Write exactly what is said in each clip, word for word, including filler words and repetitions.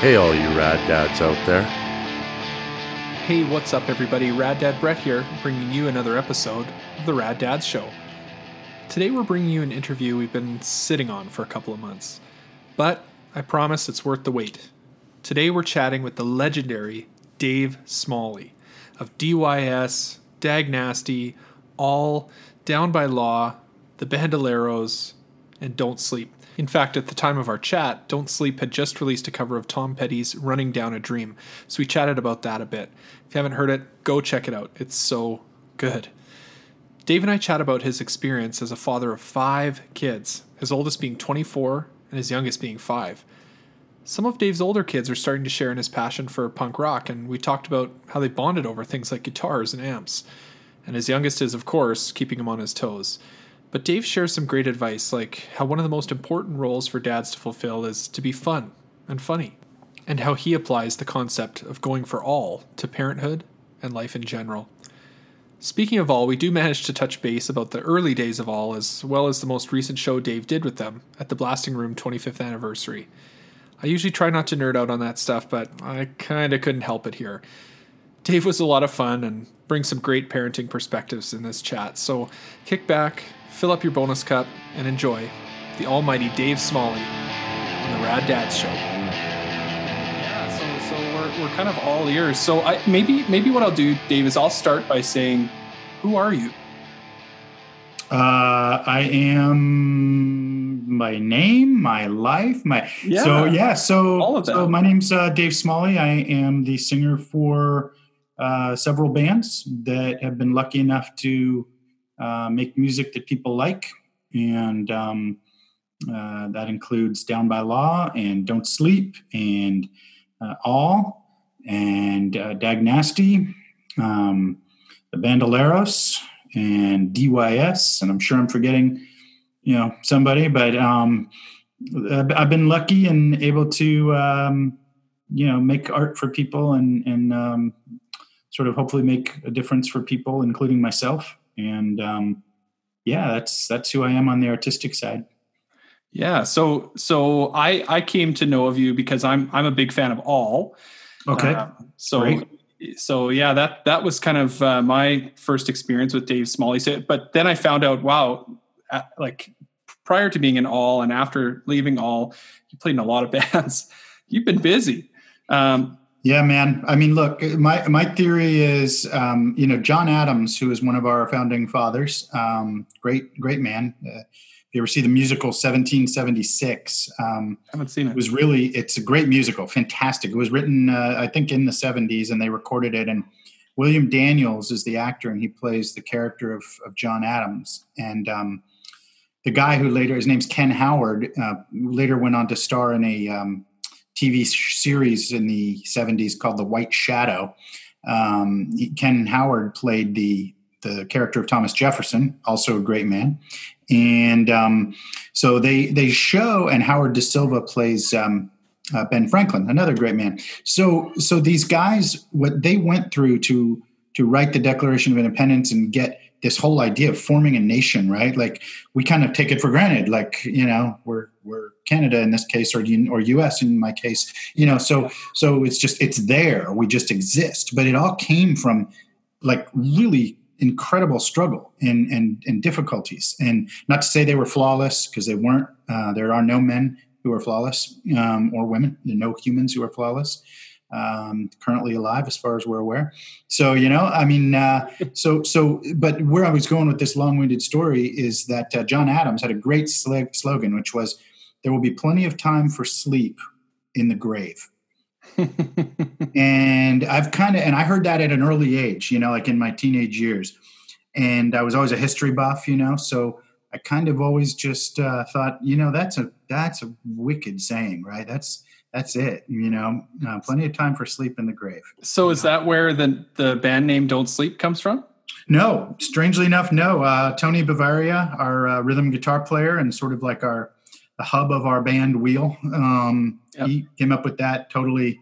Hey, all you rad dads out there. Hey, what's up, everybody? Rad Dad Brett here, bringing you another episode of the Rad Dads Show. Today we're bringing you an interview we've been sitting on for a couple of months, but I promise it's worth the wait. Today we're chatting with the legendary Dave Smalley of D Y S, Dag Nasty, All, Down by Law, The Bandoleros, and Don't Sleep. In fact, at the time of our chat, Don't Sleep had just released a cover of Tom Petty's Running Down a Dream, so we chatted about that a bit. If you haven't heard it, go check it out. It's so good. Dave and I chat about his experience as a father of five kids, his oldest being twenty-four and his youngest being five. Some of Dave's older kids are starting to share in his passion for punk rock, and we talked about how they bonded over things like guitars and amps. And his youngest is, of course, keeping him on his toes. But Dave shares some great advice, like how one of the most important roles for dads to fulfill is to be fun and funny, and how he applies the concept of going for all to parenthood and life in general. Speaking of All, we do manage to touch base about the early days of All, as well as the most recent show Dave did with them at the Blasting Room twenty-fifth anniversary. I usually try not to nerd out on that stuff, but I kinda couldn't help it here. Dave was a lot of fun and brings some great parenting perspectives in this chat, so kick back, fill up your bonus cup, and enjoy the almighty Dave Smalley on the Rad Dads Show. Yeah, so, so we're, we're kind of all ears. So I, maybe maybe what I'll do, Dave, is I'll start by saying, who are you? Uh, I am my name, my life, my... Yeah, so, yeah, so, all of that. So my name's uh, Dave Smalley. I am the singer for uh, several bands that have been lucky enough to... Uh, make music that people like, and um, uh, that includes Down by Law and Don't Sleep and uh, All and uh, Dag Nasty, um, the Bandoleros and D Y S, and I'm sure I'm forgetting, you know, somebody. But um, I've been lucky and able to, um, you know, make art for people and and um, sort of hopefully make a difference for people, including myself. And, um, yeah, that's, that's who I am on the artistic side. Yeah. So, so I, I came to know of you because I'm, I'm a big fan of All. Okay. Uh, so, Great. so yeah, that, that was kind of uh, my first experience with Dave Smalley. But then I found out, wow, like prior to being in All and after leaving All, you played in a lot of bands. You've been busy. Um, Yeah, man. I mean, look, my, my theory is, um, you know, John Adams, who is one of our founding fathers, um, great, great man. Uh, if you ever see the musical seventeen seventy-six, um, I haven't seen it. It was really, it's a great musical. Fantastic. It was written, uh, I think in the seventies, and they recorded it. And William Daniels is the actor, and he plays the character of, of John Adams. And, um, the guy who later, his name's Ken Howard, uh, later went on to star in a, um, T V series in the seventies called The White Shadow. Um, Ken Howard played the the character of Thomas Jefferson, also a great man. And um, so they they show, and Howard De Silva plays um, uh, Ben Franklin, another great man. So so these guys, what they went through to to write the Declaration of Independence and get this whole idea of forming a nation, right? Like we kind of take it for granted, like, you know, we're we're Canada in this case, or or U S in my case, you know. So so it's just it's there. We just exist. But it all came from like really incredible struggle and and and difficulties. And not to say they were flawless, because they weren't. Uh, there are no men who are flawless, um, or women. There are no humans who are flawless. Um, currently alive, as far as we're aware. So, you know, I mean, uh, so, so, but where I was going with this long-winded story is that uh, John Adams had a great sl- slogan, which was, "There will be plenty of time for sleep in the grave." And I've kind of, and I heard that at an early age, you know, like in my teenage years. And I was always a history buff, you know, so I kind of always just uh, thought, you know, that's a, that's a wicked saying, right? That's, That's it, you know, uh, plenty of time for sleep in the grave. So is that where the, the band name Don't Sleep comes from? No, strangely enough, no. Uh, Tony Bavaria, our uh, rhythm guitar player and sort of like our the hub of our band Wheel, um, yep. He came up with that totally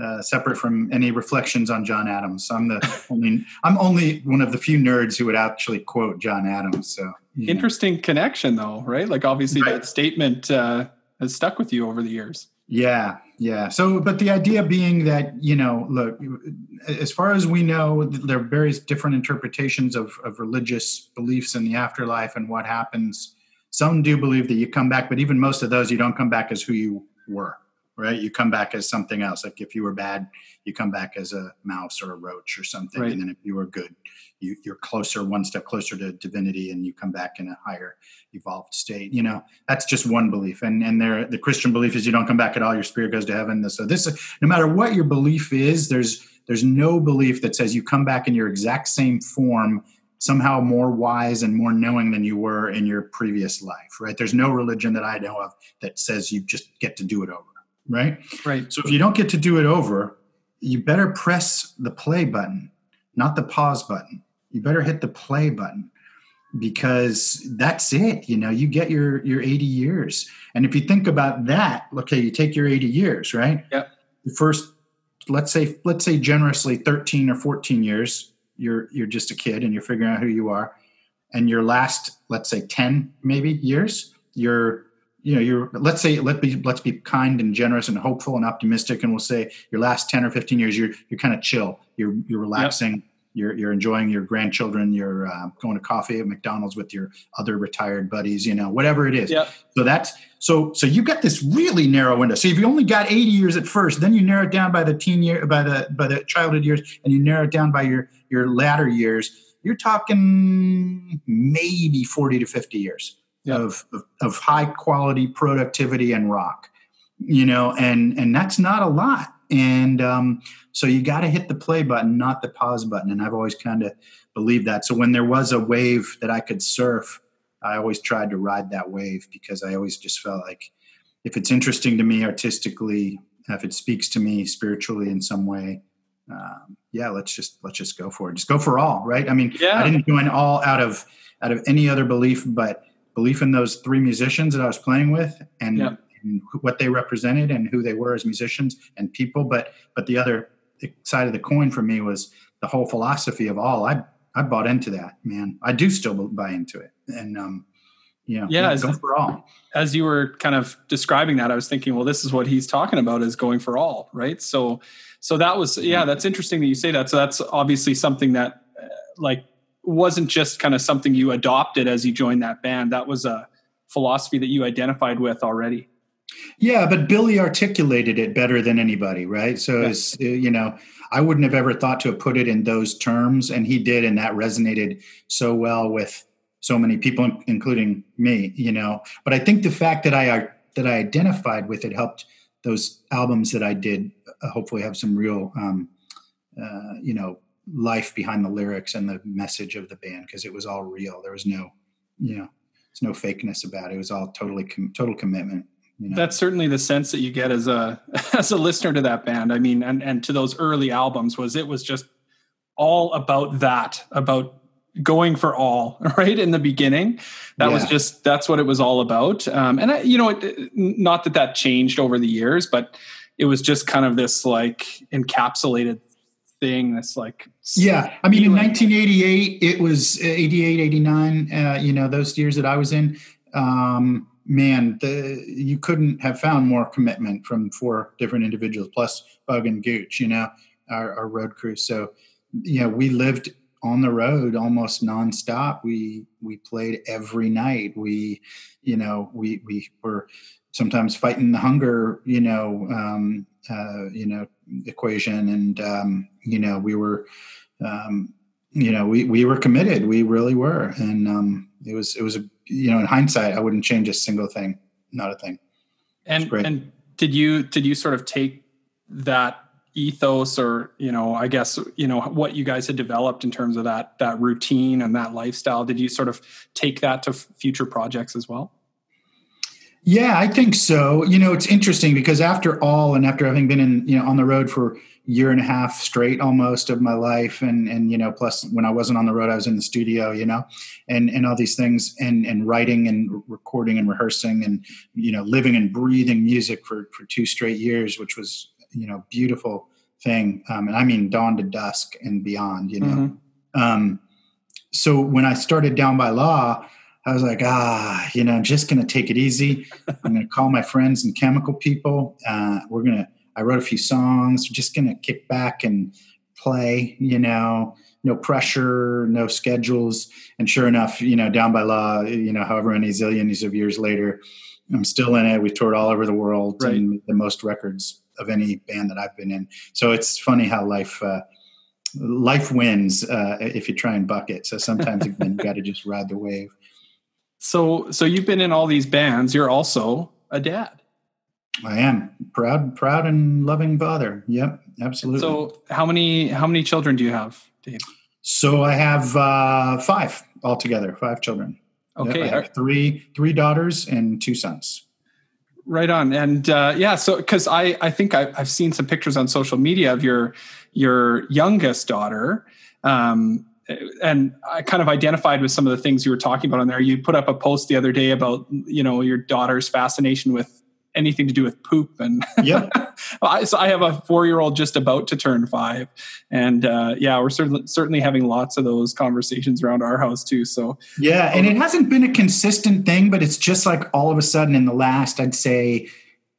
uh, separate from any reflections on John Adams. I'm the only I'm only one of the few nerds who would actually quote John Adams. So interesting know. Connection, though, right? Like obviously right. That statement uh, has stuck with you over the years. Yeah, yeah. So, but the idea being that, you know, look, as far as we know, there are various different interpretations of, of religious beliefs in the afterlife and what happens. Some do believe that you come back, but even most of those, you don't come back as who you were, right? You come back as something else. Like if you were bad, you come back as a mouse or a roach or something. Right. And then if you were good, you, you're closer, one step closer to divinity, and you come back in a higher evolved state. You know, that's just one belief. And and there, the Christian belief is you don't come back at all. Your spirit goes to heaven. So this, no matter what your belief is, there's there's no belief that says you come back in your exact same form, somehow more wise and more knowing than you were in your previous life, right? There's no religion that I know of that says you just get to do it over, right? Right. So if you don't get to do it over, you better press the play button, not the pause button. You better hit the play button, because that's it. You know, you get your, your eighty years. And if you think about that, okay, you take your eighty years, right? Yep. The first, let's say, let's say generously thirteen or fourteen years, you're, you're just a kid and you're figuring out who you are. And your last, let's say ten maybe years, you're, you know, you're, let's say, let's be, let's be kind and generous and hopeful and optimistic. And we'll say your last ten or fifteen years, you're, you're kind of chill. You're, you're relaxing. Yep. You're, you're enjoying your grandchildren. You're uh, going to coffee at McDonald's with your other retired buddies, you know, whatever it is. Yep. So that's, so, so you've got this really narrow window. So if you only got eighty years at first, then you narrow it down by the teen year, by the, by the childhood years, and you narrow it down by your, your latter years, you're talking maybe forty to fifty years. Of, of of high quality productivity and rock, you know, and, and that's not a lot. And um, so you got to hit the play button, not the pause button. And I've always kind of believed that. So when there was a wave that I could surf, I always tried to ride that wave, because I always just felt like if it's interesting to me artistically, if it speaks to me spiritually in some way, um, yeah, let's just, let's just go for it. Just go for all, right? I mean, yeah. I didn't join all out of, out of any other belief, but belief in those three musicians that I was playing with, and, yep. and what they represented and who they were as musicians and people. But, but the other side of the coin for me was the whole philosophy of all. I, I bought into that, man. I do still buy into it. And, um, you know, yeah, yeah as, go for all. As you were kind of describing that, I was thinking, well, this is what he's talking about, is going for all, right? So, so that was, yeah, that's interesting that you say that. So that's obviously something that uh, like, wasn't just kind of something you adopted as you joined that band. That was a philosophy that you identified with already. Yeah, but Billy articulated it better than anybody, right? So, yeah. it's, you know, I wouldn't have ever thought to have put it in those terms, and he did, and that resonated so well with so many people, including me, you know. But I think the fact that I that I identified with it helped those albums that I did hopefully have some real, um, uh, you know, life behind the lyrics and the message of the band, because it was all real. There was no, you know, there's no fakeness about it. It was all totally com- total commitment. You know? That's certainly the sense that you get as a as a listener to that band. I mean, and and to those early albums, was it was just all about that, about going for all, right? In the beginning, that yeah. was just that's what it was all about. Um, and I, you know, it, not that that changed over the years, but it was just kind of this like encapsulated thing that's like yeah I mean, in nineteen eighty-eight, it was eighty-eight eighty-nine, uh you know, those years that I was in, um man the you couldn't have found more commitment from four different individuals, plus Bug and Gooch, you know, our, our road crew. So yeah, we lived on the road almost nonstop. we we played every night. We you know we we were sometimes fighting the hunger, you know, um uh you know equation, and um you know we were um you know we we were committed. We really were. And um it was it was a you know in hindsight, I wouldn't change a single thing, not a thing. And and did you did you sort of take that ethos, or you know I guess you know what you guys had developed in terms of that that routine and that lifestyle, did you sort of take that to future projects as well? Yeah, I think so. You know, it's interesting because after all, and after having been in, you know, on the road for a year and a half straight almost of my life, and, and, you know, plus when I wasn't on the road, I was in the studio, you know, and, and all these things, and, and writing and recording and rehearsing and, you know, living and breathing music for, for two straight years, which was, you know, beautiful thing. Um, and I mean, dawn to dusk and beyond, you know. Mm-hmm. Um, so when I started Down by Law, I was like, ah, you know, I'm just going to take it easy. I'm going to call my friends and chemical people. Uh, we're going to, I wrote a few songs. We're just going to kick back and play, you know, no pressure, no schedules. And sure enough, you know, Down by Law, you know, however many zillions of years later, I'm still in it. We toured all over the world, right, and the most records of any band that I've been in. So it's funny how life, uh, life wins, uh, if you try and buck it. So sometimes again, you got to just ride the wave. So, so you've been in all these bands. You're also a dad. I am proud, proud and loving father. Yep, absolutely. So, how many how many children do you have, Dave? So I have uh, five altogether. Five children. Okay, yep, I have three three daughters and two sons. Right on, and uh, yeah. So, because I I think I, I've seen some pictures on social media of your your youngest daughter. Um, And I kind of identified with some of the things you were talking about on there. You put up a post the other day about, you know, your daughter's fascination with anything to do with poop. And yeah, so I have a four-year-old just about to turn five. And uh, yeah, we're certainly, certainly having lots of those conversations around our house too. So yeah, and it hasn't been a consistent thing, but it's just like all of a sudden in the last, I'd say,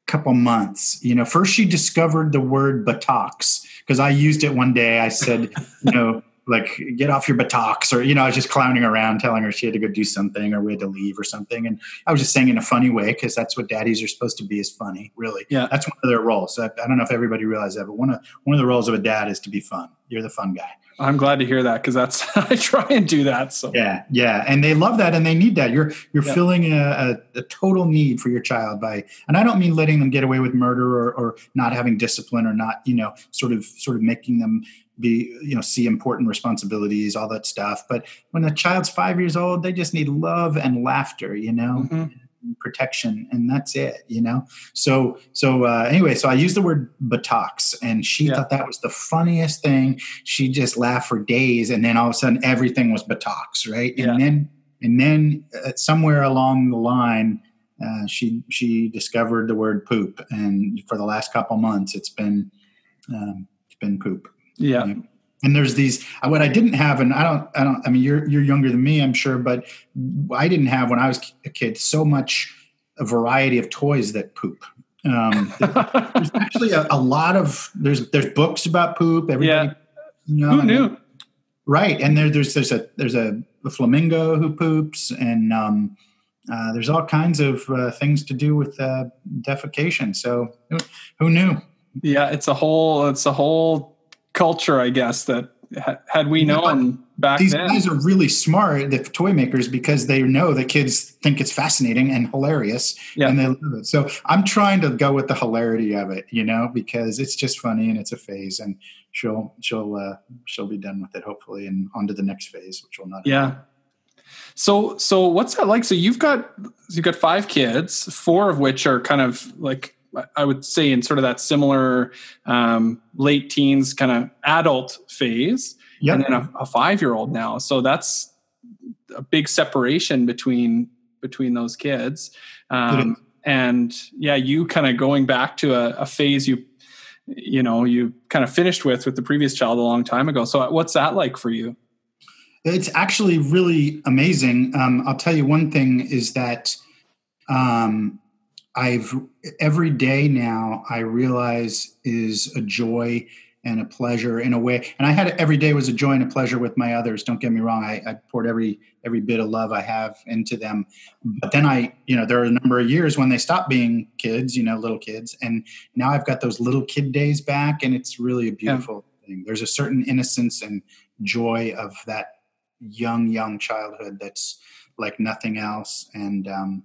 couple months, you know, first she discovered the word buttocks because I used it one day. I said, you know, like, get off your buttocks, or, you know, I was just clowning around telling her she had to go do something or we had to leave or something. And I was just saying in a funny way, because that's what daddies are supposed to be, is funny, really. Yeah. That's one of their roles. I, I don't know if everybody realizes that, but one of one of the roles of a dad is to be fun. You're the fun guy. I'm glad to hear that, because that's, I try and do that. So yeah, yeah. And they love that and they need that. You're you're yeah. filling a, a, a total need for your child by, and I don't mean letting them get away with murder or, or not having discipline or not, you know, sort of sort of making them be, you know, see important responsibilities, all that stuff. But when a child's five years old, they just need love and laughter, you know, mm-hmm. and protection, and that's it, you know? So, so, uh, anyway, so I used the word buttocks, and she yeah. thought that was the funniest thing. She just laughed for days. And then all of a sudden everything was buttocks. Right. Yeah. And then, and then uh, somewhere along the line, uh, she, she discovered the word poop. And for the last couple months, it's been, um, it's been poop. Yeah. You know? And there's these, what I didn't have, and I don't, I don't, I mean, you're, you're younger than me, I'm sure, but I didn't have when I was a kid so much a variety of toys that poop. Um, there's actually a, a lot of, there's, there's books about poop. Everybody, yeah. You know, who knew? And, right. And there, there's, there's a, there's a, a flamingo who poops, and, um, uh, there's all kinds of uh, things to do with, uh, defecation. So who, who knew? Yeah. It's a whole, it's a whole culture, I guess, that had we known you know, back these then. These guys are really smart, the toy makers, because they know that kids think it's fascinating and hilarious, yeah. and they love it. So I'm trying to go with the hilarity of it, you know, because it's just funny and it's a phase, and she'll she'll uh, she'll be done with it hopefully, and on to the next phase, which will not. Yeah. Happen. So so what's that like? So you've got you've got five kids, four of which are kind of like, I would say, in sort of that similar um, late teens kind of adult phase, yep. and then a, a five-year-old now. So that's a big separation between between those kids. Um, and yeah, you kind of going back to a, a phase you you know you kind of finished with with the previous child a long time ago. So what's that like for you? It's actually really amazing. Um, I'll tell you one thing is that. Um, I've every day now I realize is a joy and a pleasure in a way. And I had every day was a joy and a pleasure with my others. Don't get me wrong. I, I poured every, every bit of love I have into them. But then I, you know, there are a number of years when they stopped being kids, you know, little kids. And now I've got those little kid days back, and it's really a beautiful yeah. thing. There's a certain innocence and joy of that young, young childhood that's like nothing else. And, um,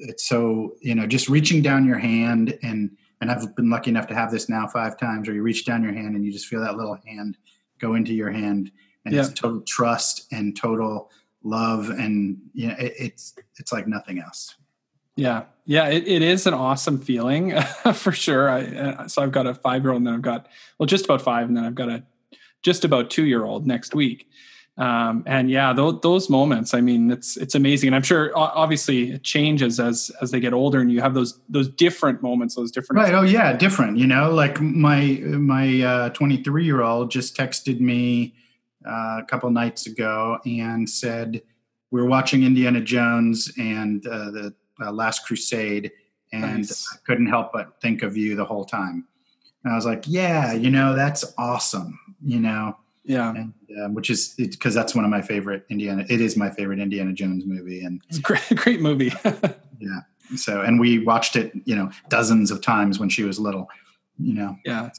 it's so, you know, just reaching down your hand and, and I've been lucky enough to have this now five times, or you reach down your hand and you just feel that little hand go into your hand, and yeah. it's total trust and total love. And, you know, it, it's, it's like nothing else. Yeah. Yeah. It, it is an awesome feeling for sure. I, uh, so I've got a five-year-old, and then I've got, well, just about five. And then I've got a, just about two-year-old next week. Um, and yeah, those, those moments, I mean, it's, it's amazing. And I'm sure obviously it changes as, as they get older, and you have those, those different moments, those different. Right. Oh yeah. Different, you know, like my, my, uh, twenty-three year old just texted me uh, a couple nights ago and said, we were watching Indiana Jones and uh, the uh, Last Crusade, and nice. I couldn't help but think of you the whole time. And I was like, yeah, you know, that's awesome, you know? Yeah. And, um, which is because that's one of my favorite Indiana. It is my favorite Indiana Jones movie. And it's a great, great movie. Yeah. So, and we watched it, you know, dozens of times when she was little, you know? Yeah.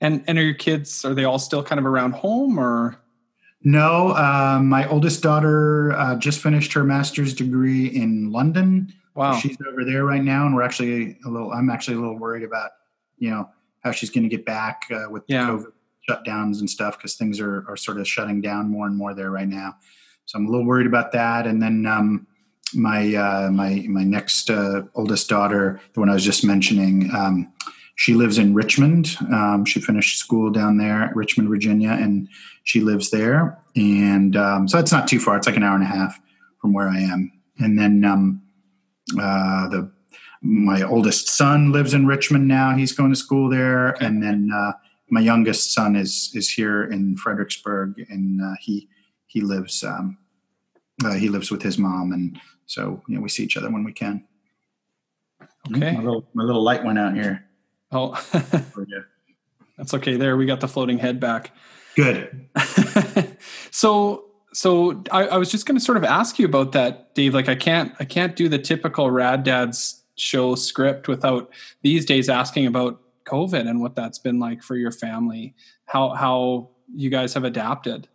And, and are your kids, are they all still kind of around home or? No. Uh, my oldest daughter uh, just finished her master's degree in London. Wow. She's over there right now. And we're actually a little, I'm actually a little worried about, you know, how she's going to get back uh, with yeah. COVID shutdowns and stuff, because things are, are sort of shutting down more and more there right now. So I'm a little worried about that. And then um, my, uh, my, my next uh, oldest daughter, the one I was just mentioning, um, she lives in Richmond. Um, she finished school down there at Richmond, Virginia, and she lives there. And um, so it's not too far. It's like an hour and a half from where I am. And then um, uh, the my oldest son lives in Richmond now. He's going to school there. Okay. And then uh, my youngest son is is here in Fredericksburg, and uh, he he lives um, uh, he lives with his mom. And so, you know, we see each other when we can. Okay. My little, my little light went out here. Oh, that's okay. There, we got the floating head back. Good. so, so I, I was just going to sort of ask you about that, Dave. Like, I can't, I can't do the typical Rad Dad's show script without these days asking about COVID and what that's been like for your family. How, how you guys have adapted?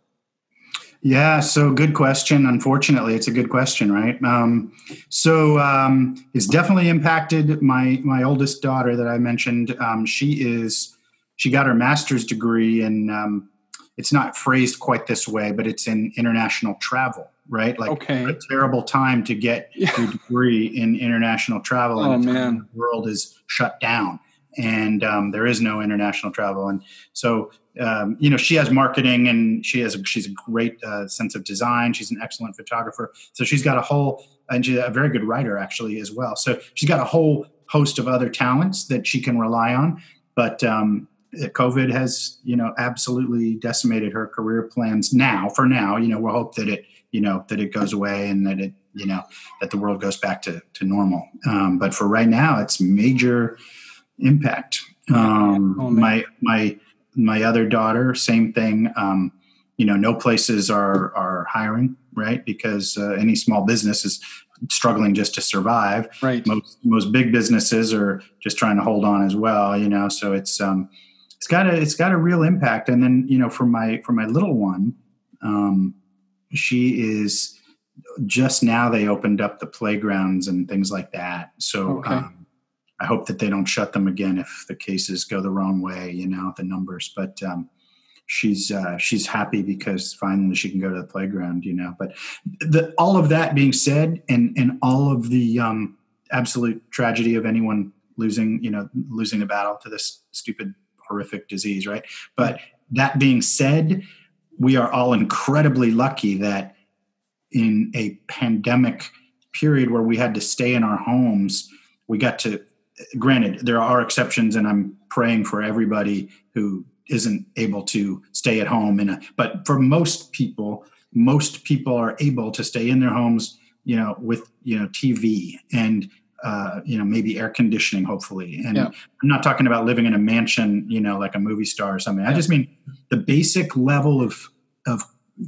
Yeah. So, good question. Unfortunately, it's a good question, right? Um, so, um, it's definitely impacted my, my oldest daughter that I mentioned. Um, she is, she got her master's degree in, um, it's not phrased quite this way, but it's in international travel, right? Like okay. a terrible time to get yeah. your degree in international travel. Oh, and man. The world is shut down and, um, there is no international travel. And so, Um, you know, she has marketing and she has, she's a great uh, sense of design. She's an excellent photographer. So she's got a whole, and she's a very good writer actually as well. So she's got a whole host of other talents that she can rely on. But um, COVID has, you know, absolutely decimated her career plans now for now. You know, we'll hope that it, you know, that it goes away and that it, you know, that the world goes back to, to normal. Um, but for right now, it's major impact. Um, oh, my, my, My other daughter, same thing. Um, you know, no places are are hiring, right? Because uh, any small business is struggling just to survive. Right. Most most big businesses are just trying to hold on as well. You know, so it's um, it's got a it's got a real impact. And then you know, for my for my little one, um, she is just now they opened up the playgrounds and things like that. So. Okay. Um, I hope that they don't shut them again if the cases go the wrong way, you know, the numbers. But um, she's uh, she's happy because finally she can go to the playground, you know. But the, all of that being said, and and all of the um, absolute tragedy of anyone losing, you know, losing the battle to this stupid, horrific disease, right? But that being said, we are all incredibly lucky that in a pandemic period where we had to stay in our homes, we got to. Granted, there are exceptions, and I'm praying for everybody who isn't able to stay at home. In a, but for most people, most people are able to stay in their homes, you know, with, you know, T V and, uh, you know, maybe air conditioning, hopefully. And yeah. I'm not talking about living in a mansion, you know, like a movie star or something. Yeah. I just mean the basic level of of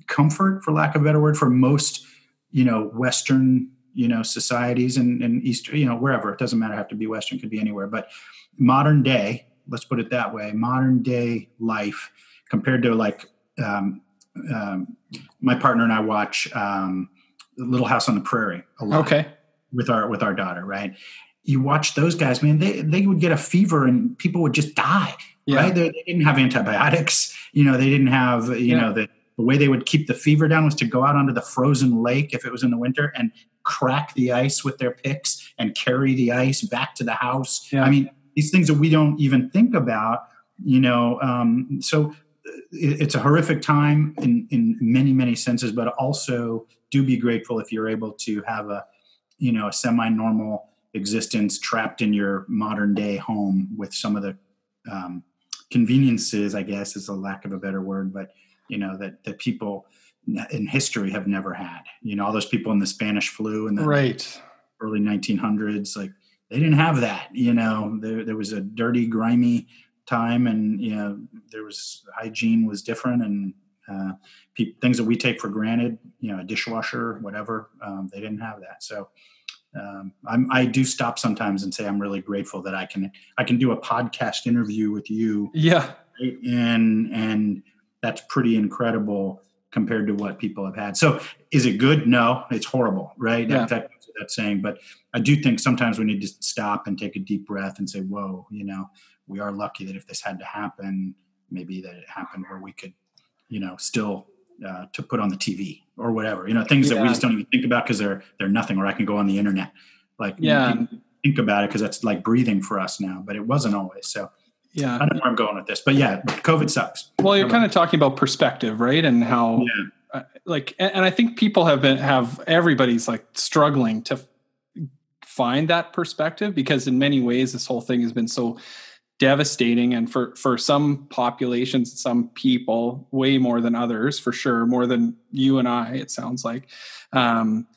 comfort, for lack of a better word, for most, you know, Western you know, societies and, and Eastern, you know, wherever. It doesn't matter, have to be Western, could be anywhere. But modern day, let's put it that way, modern day life compared to like, um, um, my partner and I watch um, Little House on the Prairie a lot okay. with our with our daughter, right? You watch those guys, man, they, they would get a fever and people would just die, yeah. right? They, they didn't have antibiotics. You know, they didn't have, you yeah. know, the, the way they would keep the fever down was to go out onto the frozen lake if it was in the winter and crack the ice with their picks and carry the ice back to the house. Yeah. I mean, these things that we don't even think about, you know, um, so it, it's a horrific time in, in many, many senses, but also do be grateful if you're able to have a, you know, a semi-normal existence trapped in your modern day home with some of the um, conveniences, I guess is a lack of a better word, but you know, that, that people in history have never had. You know, all those people in the Spanish flu in the right. early nineteen hundreds, like they didn't have that. You know, there, there was a dirty, grimy time, and you know, there was hygiene was different, and uh, pe- things that we take for granted, you know, a dishwasher, whatever, um, they didn't have that. So um, I'm, I do stop sometimes and say I'm really grateful that I can I can do a podcast interview with you. Yeah, right? and and that's pretty incredible compared to what people have had. So is it good? No, it's horrible, right? Yeah. In fact, that's what that's saying. But I do think sometimes we need to stop and take a deep breath and say, whoa, you know, we are lucky that if this had to happen, maybe that it happened where we could, you know, still uh, to put on the T V or whatever, you know, things yeah. that we just don't even think about because they're, they're nothing, or I can go on the internet. Like, yeah, think about it, because that's like breathing for us now, but it wasn't always. So yeah, I don't know where I'm going with this, but yeah, COVID sucks. Well, you're kind of talking about perspective, right? And how, yeah. uh, like, and, and I think people have been, have everybody's like struggling to f- find that perspective, because in many ways, this whole thing has been so devastating. And for, for some populations, some people, way more than others, for sure, more than you and I, it sounds like, um,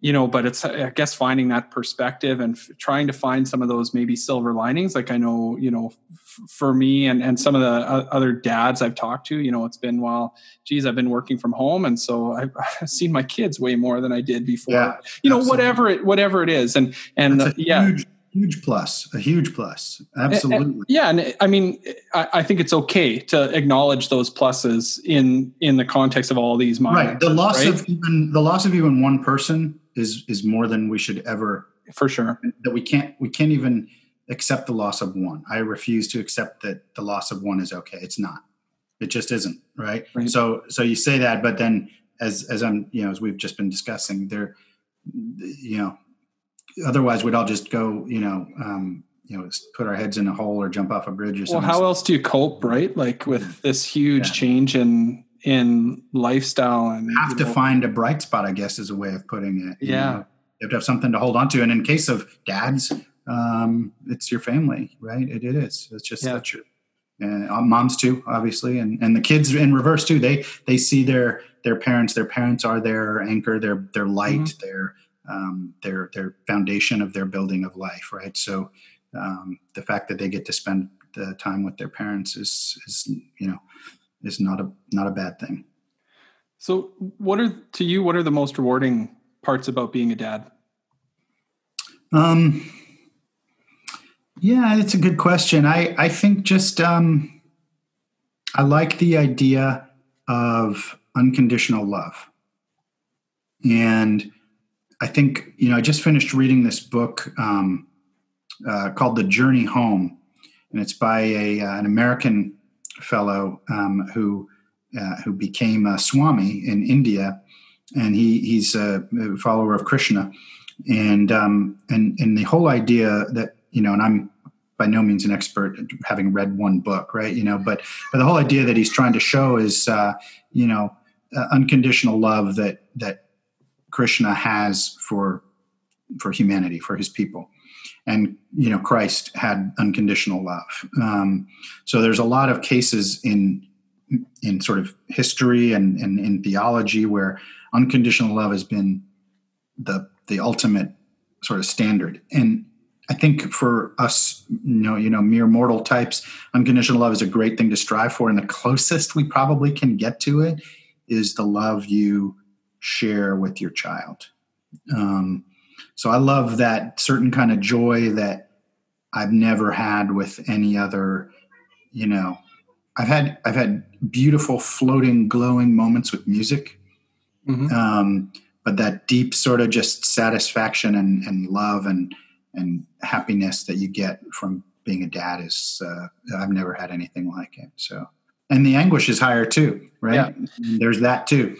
you know, but it's, I guess, finding that perspective and f- trying to find some of those maybe silver linings. Like I know, you know, f- for me and, and some of the uh, other dads I've talked to, you know, it's been, well, geez, I've been working from home. And so I've, I've seen my kids way more than I did before, yeah, you know, absolutely. whatever it, whatever it is. And, and uh, yeah, huge, huge plus, a huge plus. Absolutely. And, and, yeah. And I mean, I, I think it's okay to acknowledge those pluses in, in the context of all these minors. Right. The loss right? of even, the loss of even one person is is more than we should ever, for sure, that we can't we can't even accept the loss of one. I refuse to accept that the loss of one is okay. It's not. It just isn't, right? right. So so you say that, but then as as I'm, you know, as we've just been discussing, there, you know, otherwise we'd all just go, you know, um, you know, put our heads in a hole or jump off a bridge or something. Well, how else do you cope, right? Like with this huge yeah. change in in lifestyle, and have to know. find a bright spot, I guess, is a way of putting it. You yeah. know, you have to have something to hold on to. And in case of dads, um, it's your family, right? It, it is. It's just yeah. that's your, and moms too, obviously. And, and the kids in reverse too, they, they see their, their parents, their parents are their anchor, their, their light, mm-hmm. their, um, their, their foundation of their building of life. Right. So, um, the fact that they get to spend the time with their parents is, is, you know, is not a not a bad thing. So what are, to you, what are the most rewarding parts about being a dad? Um, yeah, that's a good question. I, I think just, um, I like the idea of unconditional love. And I think, you know, I just finished reading this book um, uh, called The Journey Home. And it's by a uh, an American fellow um, who uh, who became a swami in India, and he he's a follower of Krishna, and um, and and the whole idea that, you know, and I'm by no means an expert, having read one book, right, you know, but but the whole idea that he's trying to show is uh, you know uh, unconditional love that that Krishna has for for humanity, for his people. And, you know, Christ had unconditional love. Um, so there's a lot of cases in in sort of history and, and in theology where unconditional love has been the the ultimate sort of standard. And I think for us, you know, you know, mere mortal types, unconditional love is a great thing to strive for. And the closest we probably can get to it is the love you share with your child. Um So I love that certain kind of joy that I've never had with any other, you know, I've had, I've had beautiful floating, glowing moments with music. Mm-hmm. Um, but that deep sort of just satisfaction and, and love and, and happiness that you get from being a dad is, uh, I've never had anything like it. So, and the anguish is higher too, right? Yeah. There's that too.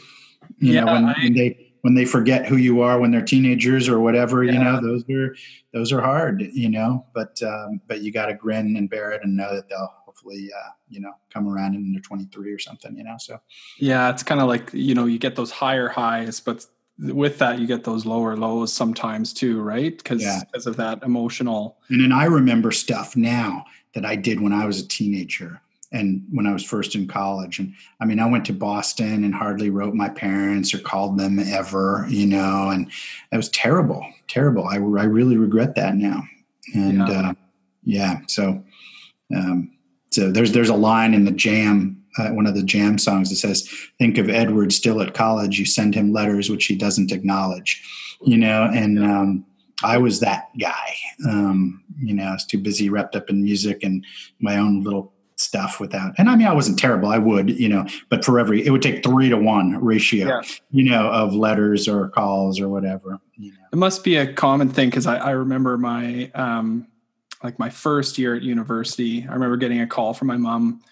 You yeah, know, when, I- when they, when they forget who you are when they're teenagers or whatever, yeah. you know, those are, those are hard, you know, but, um, but you got to grin and bear it and know that they'll hopefully, uh, you know, come around and they're twenty-three or something, you know? So, yeah, it's kind of like, you know, you get those higher highs, but with that, you get those lower lows sometimes too. Right. Cause, yeah. cause of that emotional. And then I remember stuff now that I did when I was a teenager and when I was first in college. And I mean, I went to Boston and hardly wrote my parents or called them ever, you know, and that was terrible, terrible. I, I really regret that now. And yeah. Uh, yeah, so um, so there's there's a line in The Jam, uh, one of the Jam songs that says, think of Edward still at college. You send him letters which he doesn't acknowledge, you know, and um, I was that guy. Um, you know, I was too busy wrapped up in music and my own little stuff without, and I mean, I wasn't terrible. I would, you know, but for every, it would take three to one ratio, yeah. you know, of letters or calls or whatever. You know. It must be a common thing. Cause I, I remember my, um, like my first year at university, I remember getting a call from my mom,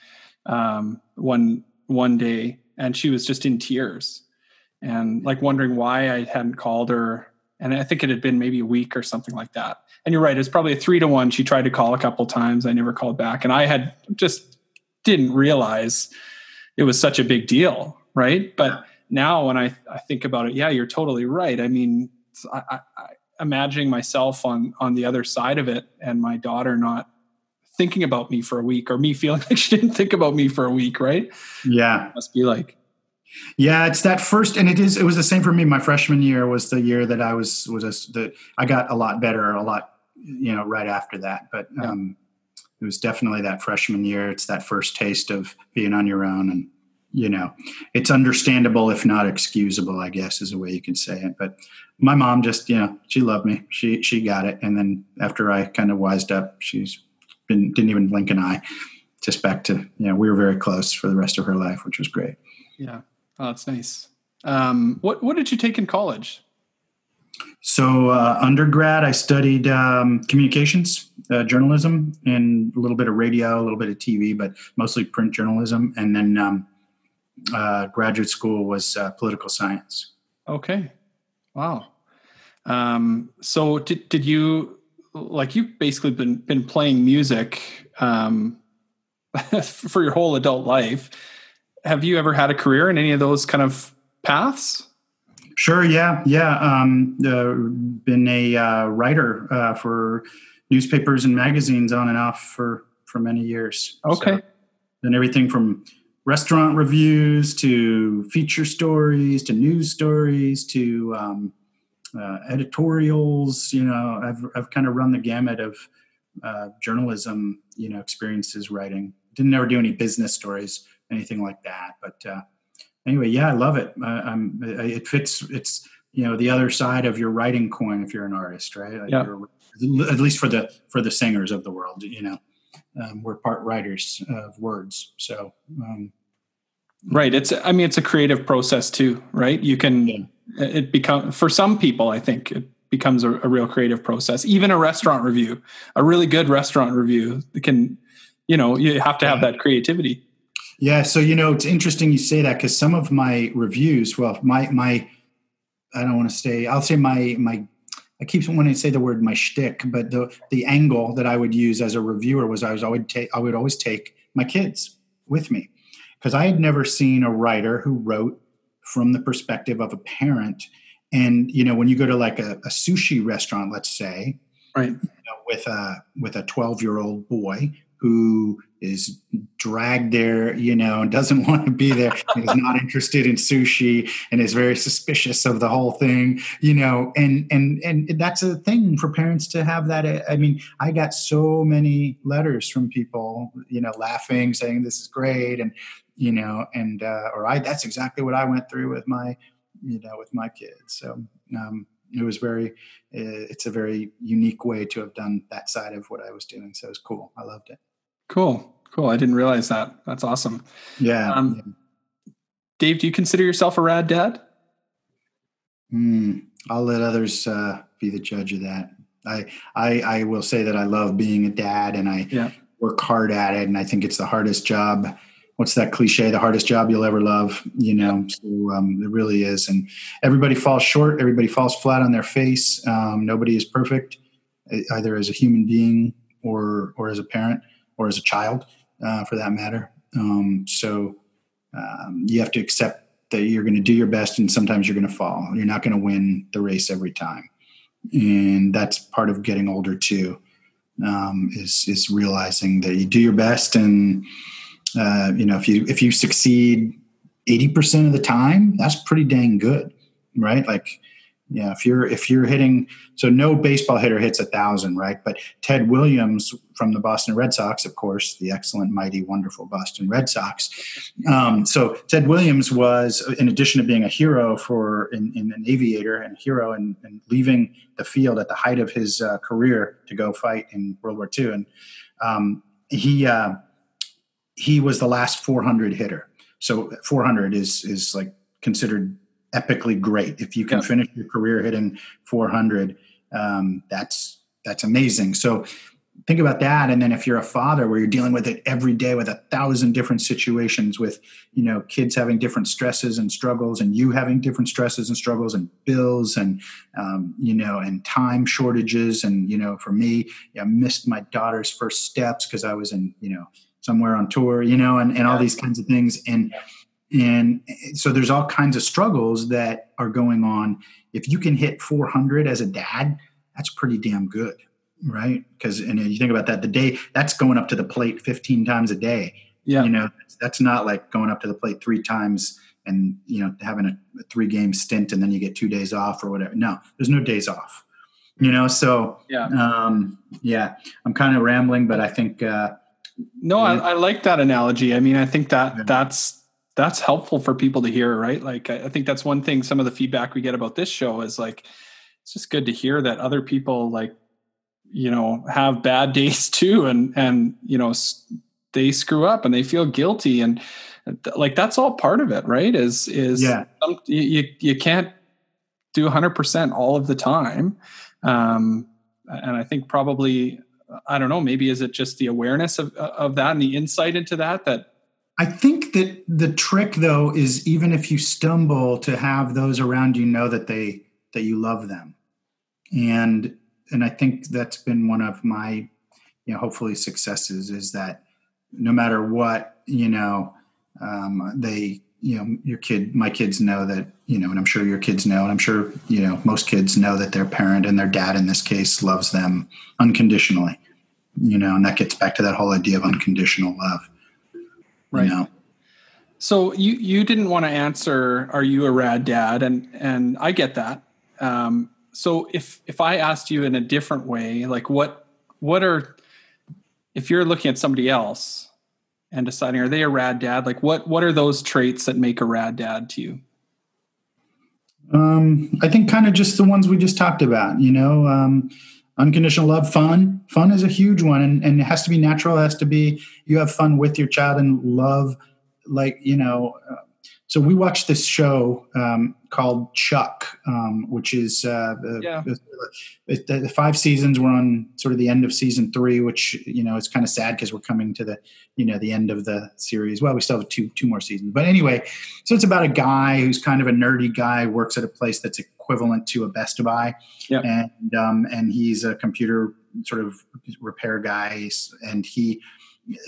um, one, one day, and she was just in tears and like wondering why I hadn't called her. And I think it had been maybe a week or something like that. And you're right. It's probably a three to one. She tried to call a couple times. I never called back. And I had just didn't realize it was such a big deal. Right. But now when I, I think about it, yeah, you're totally right. I mean, I, I, I imagining myself on, on the other side of it and my daughter not thinking about me for a week or me feeling like she didn't think about me for a week. Right. Yeah. It must be like. Yeah, it's that first, and it is. It was the same for me. My freshman year was the year that I was was a, that I got a lot better, a lot, you know, right after that. But yeah. um, it was definitely that freshman year. It's that first taste of being on your own, and you know, it's understandable if not excusable, I guess, is a way you can say it. But my mom just, you know, she loved me. She she got it, and then after I kind of wised up, she's been didn't even blink an eye. Just back to you know, we were very close for the rest of her life, which was great. Yeah. Oh, that's nice. Um, what, what did you take in college? So uh, undergrad, I studied um, communications, uh, journalism, and a little bit of radio, a little bit of T V, but mostly print journalism. And then um, uh, graduate school was uh, political science. Okay. Wow. Um, so did, did you, like you've basically been, been playing music um, for your whole adult life. Have you ever had a career in any of those kind of paths? Sure. Yeah. Yeah. Um, uh, been a uh, writer uh, for newspapers and magazines on and off for, for many years. Okay. So, and everything from restaurant reviews to feature stories, to news stories, to um, uh, editorials, you know, I've, I've kind of run the gamut of uh, journalism, you know, experiences writing. Didn't ever do any business stories, anything like that. But uh, anyway, yeah, I love it. I, I'm, it fits, it's, you know, the other side of your writing coin if you're an artist, right? Like yeah. You're, at least for the for the singers of the world, you know, um, we're part writers of words. So, um, right. It's, I mean, it's a creative process too, right? You can, yeah. it become for some people, I think it becomes a, a real creative process. Even a restaurant review, a really good restaurant review can, you know, you have to have yeah. that creativity. Yeah. So, you know, it's interesting you say that because some of my reviews, well, my, my, I don't want to say, I'll say my, my, I keep wanting to say the word my shtick, but the, the angle that I would use as a reviewer was I was always take, I would always take my kids with me because I had never seen a writer who wrote from the perspective of a parent. And, you know, when you go to like a, a sushi restaurant, let's say, right, you know, with a, with a twelve year old boy who is dragged there, you know, and doesn't want to be there, and is not interested in sushi, and is very suspicious of the whole thing, you know, and and and that's a thing for parents to have that. I mean, I got so many letters from people, you know, laughing, saying this is great, and you know, and uh, or I that's exactly what I went through with my, you know, with my kids. So um, it was very, uh, it's a very unique way to have done that side of what I was doing. So it was cool. I loved it. Cool. Cool. I didn't realize that. That's awesome. Yeah. Um, yeah. Dave, do you consider yourself a rad dad? Mm, I'll let others uh, be the judge of that. I, I, I will say that I love being a dad and I yeah. work hard at it. And I think it's the hardest job. What's that cliche? The hardest job you'll ever love, you know, yeah. so um, it really is. And everybody falls short. Everybody falls flat on their face. Um, nobody is perfect either as a human being or, or as a parent. Or as a child, uh, for that matter. Um, so um, you have to accept that you're going to do your best and sometimes you're going to fall. You're not going to win the race every time. And that's part of getting older too, um, is, is realizing that you do your best and uh, you know, if you, if you succeed eighty percent of the time, that's pretty dang good, right? Like, yeah, if you're, if you're hitting, so no baseball hitter hits a thousand, right? But Ted Williams from the Boston Red Sox, of course, the excellent, mighty, wonderful Boston Red Sox. Um, so Ted Williams was, in addition to being a hero for in, in an aviator and a hero and, and leaving the field at the height of his uh, career to go fight in World War Two. And um, he, uh, he was the last four hundred hitter. So four hundred is, is like considered epically great. If you can yeah. finish your career hitting four hundred, um, that's, that's amazing. So think about that. And then if you're a father where you're dealing with it every day with a thousand different situations with, you know, kids having different stresses and struggles and you having different stresses and struggles and bills and, um, you know, and time shortages. And, you know, for me, I missed my daughter's first steps because I was in, you know, somewhere on tour, you know, and, and all these kinds of things. And, and so there's all kinds of struggles that are going on. If you can hit four hundred as a dad, that's pretty damn good. Right. Cause, and you think about that, the day that's going up to the plate fifteen times a day, yeah. you know, that's not like going up to the plate three times and, you know, having a, a three game stint and then you get two days off or whatever. No, there's no days off, you know? So, yeah. Um, yeah, I'm kind of rambling, but I think, uh, No, I, I like that analogy. I mean, I think that that's, that's helpful for people to hear, right? Like, I, I think that's one thing, some of the feedback we get about this show is like, it's just good to hear that other people like, you know, have bad days too. And, and, you know, they screw up and they feel guilty. And th- like, that's all part of it, right? Is, is yeah. some, you, you can't do a hundred percent all of the time. Um, and I think probably, I don't know, maybe is it just the awareness of of that and the insight into that? That I think that the trick though is even if you stumble to have those around you know that they that you love them. And and I think that's been one of my, you know, hopefully successes is that no matter what, you know, um, they, you know, your kid, my kids know that, you know, and I'm sure your kids know, and I'm sure, you know, most kids know that their parent and their dad in this case loves them unconditionally, you know, and that gets back to that whole idea of unconditional love. Right. You know? So you, you didn't want to answer, are you a rad dad? And, and I get that. Um, so if, if I asked you in a different way, like what, what are, if you're looking at somebody else, and deciding, are they a rad dad? Like what, what are those traits that make a rad dad to you? Um, I think kind of just the ones we just talked about, you know, um, unconditional love, fun, fun is a huge one. And, and it has to be natural. It has to be, you have fun with your child and love, like, you know, uh, so we watched this show, um, called Chuck, um, which is, uh, yeah. the, the, the five seasons. We're on sort of the end of season three, which, you know, it's kind of sad cause we're coming to the, you know, the end of the series. Well, we still have two, two more seasons, but anyway, so it's about a guy who's kind of a nerdy guy, works at a place that's equivalent to a Best Buy. Yep. And, um, and he's a computer sort of repair guy and he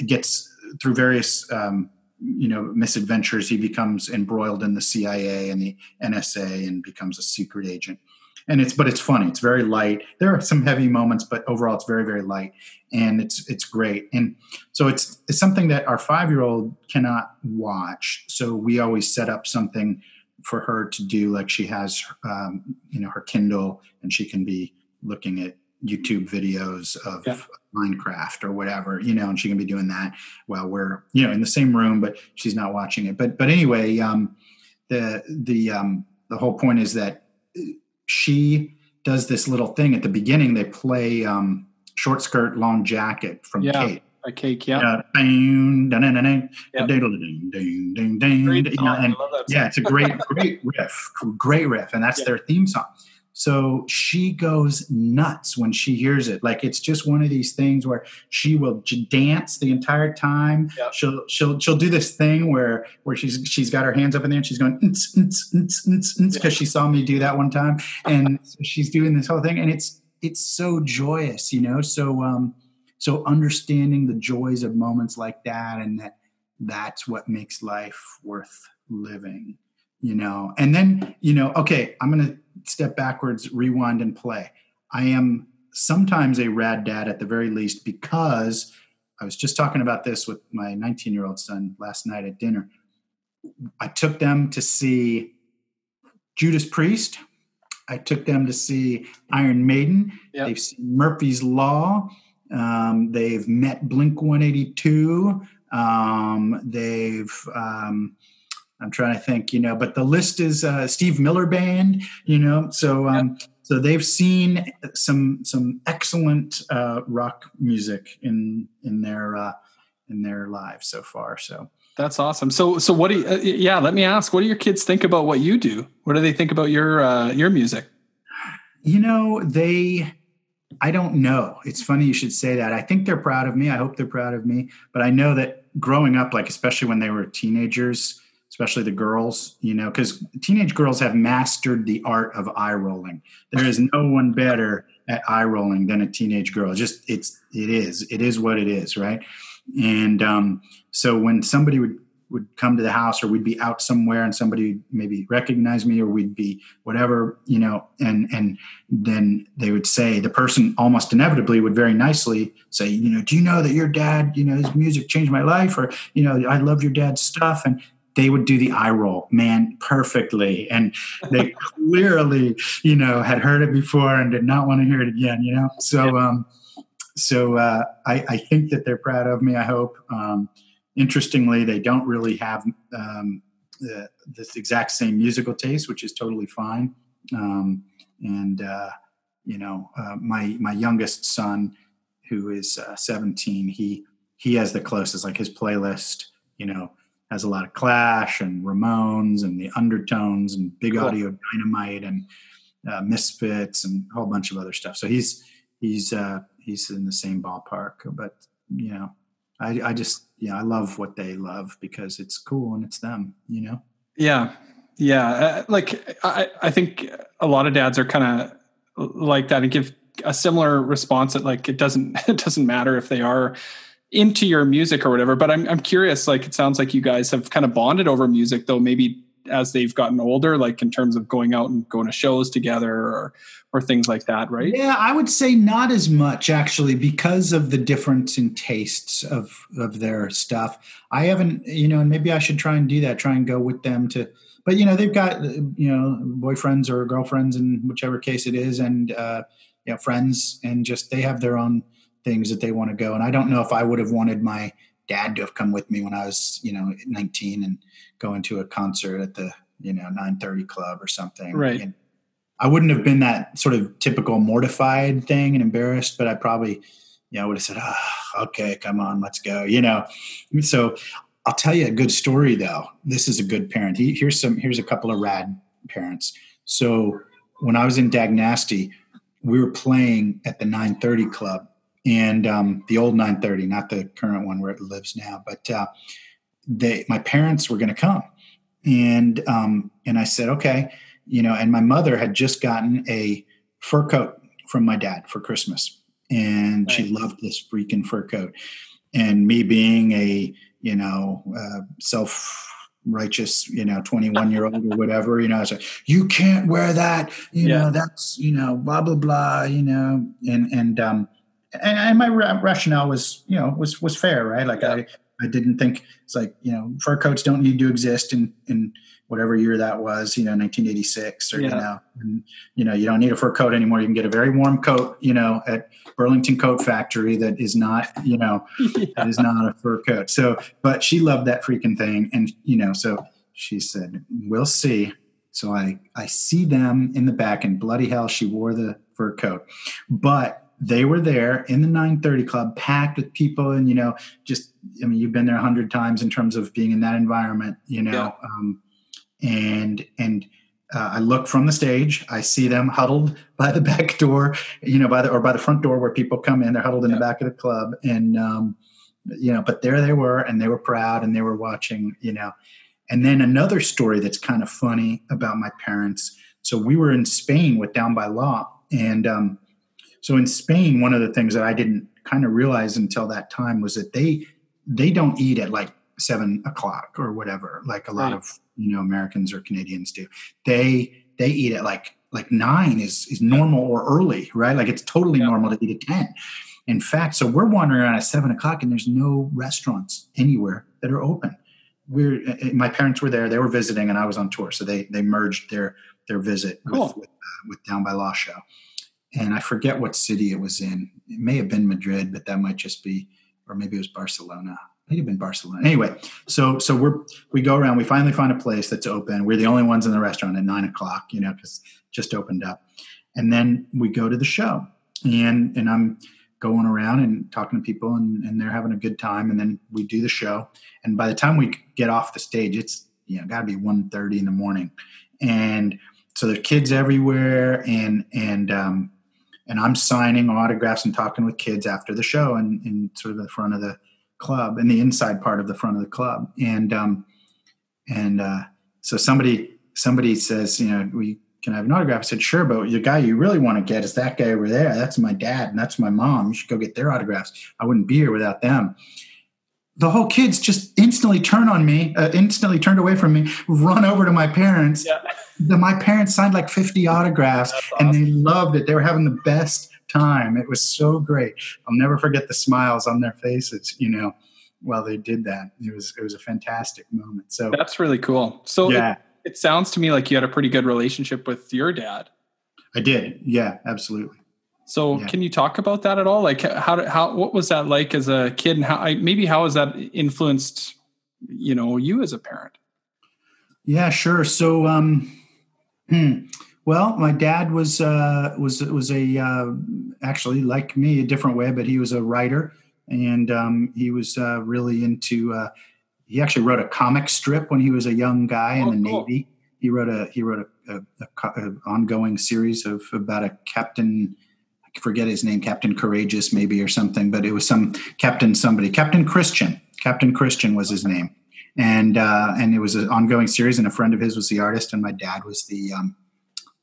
gets through various, um, you know, misadventures, he becomes embroiled in the C I A and the N S A and becomes a secret agent. And it's, but it's funny. It's very light. There are some heavy moments, but overall it's very, very light and it's, it's great. And so it's, it's something that our five-year-old cannot watch. So we always set up something for her to do. Like she has, um, you know, her Kindle and she can be looking at YouTube videos of yeah. Minecraft or whatever, you know, and she can be doing that while we're, you know, in the same room, but she's not watching it. But, but anyway, um, the, the, um, the whole point is that she does this little thing at the beginning. They play, um, Short Skirt, Long Jacket from yeah, Cake. A Cake. Yeah. Uh, ding, ding, ding, ding, ding, ding, you know, and, yeah, it's a great, great riff, great riff. And that's yeah. their theme song. So she goes nuts when she hears it. Like it's just one of these things where she will j- dance the entire time. Yep. She'll she'll she'll do this thing where where she's she's got her hands up in there and she's going because yeah. she saw me do that one time, and so she's doing this whole thing, and it's it's so joyous, you know. So um, so understanding the joys of moments like that, and that that's what makes life worth living, you know. And then you know, okay, I'm gonna. Step backwards, rewind and play. I am sometimes a rad dad at the very least because I was just talking about this with my nineteen-year-old son last night at dinner. I took them to see Judas Priest. I took them to see Iron Maiden. Yep. They've seen Murphy's Law. Um, they've met Blink one eighty-two. Um, they've, um, I'm trying to think, you know, but the list is uh, Steve Miller Band, you know. So um, yep. so they've seen some some excellent uh, rock music in in their uh, in their lives so far. So. That's awesome. So, so what do you, uh, yeah, let me ask, what do your kids think about what you do? What do they think about your, uh, your music? You know, they, I don't know. It's funny you should say that. I think they're proud of me. I hope they're proud of me, but I know that growing up, like, especially when they were teenagers, especially the girls, you know, because teenage girls have mastered the art of eye rolling. There is no one better at eye rolling than a teenage girl. It's just, it's, it is, it is what it is. Right. And, um, so when somebody would, would come to the house, or we'd be out somewhere and somebody would maybe recognize me, or we'd be whatever, you know, and, and then they would say, the person almost inevitably would very nicely say, you know, do you know that your dad, you know, his music changed my life, or, you know, I love your dad's stuff. And they would do the eye roll, man, perfectly. And they clearly, you know, had heard it before and did not want to hear it again, you know? So, yeah. um, so, uh, I, I think that they're proud of me. I hope, um, interestingly, they don't really have um, uh, this exact same musical taste, which is totally fine. Um, and, uh, you know, uh, my my youngest son, who is uh, seventeen, he he has the closest, like his playlist, you know, has a lot of Clash and Ramones and the Undertones and Big cool. Audio Dynamite and uh, Misfits and a whole bunch of other stuff. So he's he's uh, he's in the same ballpark. But, you know, I, I just, yeah, I love what they love because it's cool and it's them, you know? Yeah. Yeah. Uh, like, I, I think a lot of dads are kind of like that and give a similar response that, like, it doesn't, it doesn't matter if they are into your music or whatever, but I'm, I'm curious, like, it sounds like you guys have kind of bonded over music, though, maybe as they've gotten older, like in terms of going out and going to shows together or, or things like that, right? Yeah, I would say not as much, actually, because of the difference in tastes of, of their stuff. I haven't, you know, and maybe I should try and do that, try and go with them to, but, you know, they've got, you know, boyfriends or girlfriends in whichever case it is, and, uh, you know, friends, and just, they have their own things that they want to go. And I don't know if I would have wanted my dad to have come with me when I was, you know, nineteen and going to a concert at the, you know, nine thirty club or something. Right. And I wouldn't have been that sort of typical mortified thing and embarrassed, but I probably, you know, would have said, oh, okay, come on, let's go, you know? So I'll tell you a good story though. This is a good parent. He, here's some, here's a couple of rad parents. So when I was in Dag Nasty, we were playing at the nine thirty club. And um, the old nine thirty, not the current one where it lives now, but uh, they, my parents were going to come. And um, and I said, okay, you know, and my mother had just gotten a fur coat from my dad for Christmas. And right. She loved this freaking fur coat. And me being a, you know, uh, self-righteous, you know, twenty-one-year-old or whatever, you know, I was like, you can't wear that, you yeah. know, that's, you know, blah, blah, blah, you know, and, and, um, And my rationale was, you know, was, was fair, right? Like I, I didn't think it's like, you know, fur coats don't need to exist in, in whatever year that was, you know, nineteen eighty-six or, yeah. you know, and, you know, you don't need a fur coat anymore. You can get a very warm coat, you know, at Burlington Coat Factory that is not, you know, yeah. that is not a fur coat. So, but she loved that freaking thing. And, you know, so she said, we'll see. So I, I see them in the back and bloody hell, she wore the fur coat, but they were there in the nine thirty club, packed with people. And, you know, just, I mean, you've been there a hundred times in terms of being in that environment, you know? Yeah. Um, and, and, uh, I look from the stage, I see them huddled by the back door, you know, by the, or by the front door where people come in, they're huddled in yeah. the back of the club. And, um, you know, but there they were, and they were proud and they were watching, you know. And then another story that's kind of funny about my parents. So we were in Spain with Down by Law, and, um, so in Spain, one of the things that I didn't kind of realize until that time was that they they don't eat at like seven o'clock or whatever, like a lot right. of, you know, Americans or Canadians do. They they eat at like like nine is is normal or early, right? Like it's totally yeah. normal to eat at ten. In fact, so we're wandering around at seven o'clock and there's no restaurants anywhere that are open. We're, my parents were there, they were visiting, and I was on tour. So they, they merged their, their visit cool. with, with, uh, with Down by Law show. And I forget what city it was in. It may have been Madrid, but that might just be, or maybe it was Barcelona. I think it had been Barcelona. Anyway, so, so we're, we go around, we finally find a place that's open. We're the only ones in the restaurant at nine o'clock, you know, cause it just opened up. And then we go to the show, and, and I'm going around and talking to people, and, and they're having a good time. And then we do the show. And by the time we get off the stage, it's, you know, gotta be one thirty in the morning. And so there's kids everywhere, and, and, um, and I'm signing autographs and talking with kids after the show, and in sort of the front of the club, and in the inside part of the front of the club. And, um, and, uh, so somebody, somebody says, you know, we, can I have an autograph? I said, sure, but the guy you really want to get is that guy over there. That's my dad and that's my mom. You should go get their autographs. I wouldn't be here without them. The whole kids just instantly turn on me, uh, instantly turned away from me, run over to my parents. Yeah. The, my parents signed like fifty autographs. That's awesome. And they loved it. They were having the best time. It was so great. I'll never forget the smiles on their faces, you know, while they did that. It was, it was a fantastic moment. So that's really cool. So yeah. It- It sounds to me like you had a pretty good relationship with your dad. I did. Yeah, absolutely. So yeah. Can you talk about that at all? Like how, how, what was that like as a kid, and how, maybe how has that influenced, you know, you as a parent? Yeah, sure. So, um, well, my dad was, uh, was, was a, uh, actually like me a different way, but he was a writer, and, um, he was, uh, really into, uh, he actually wrote a comic strip when he was a young guy in oh, the cool. Navy. He wrote a he wrote a, a, a, a ongoing series of about a captain. I forget his name, Captain Courageous maybe or something, but it was some Captain somebody, Captain Christian. Captain Christian was his name, and uh, and it was an ongoing series. And a friend of his was the artist, and my dad was the um,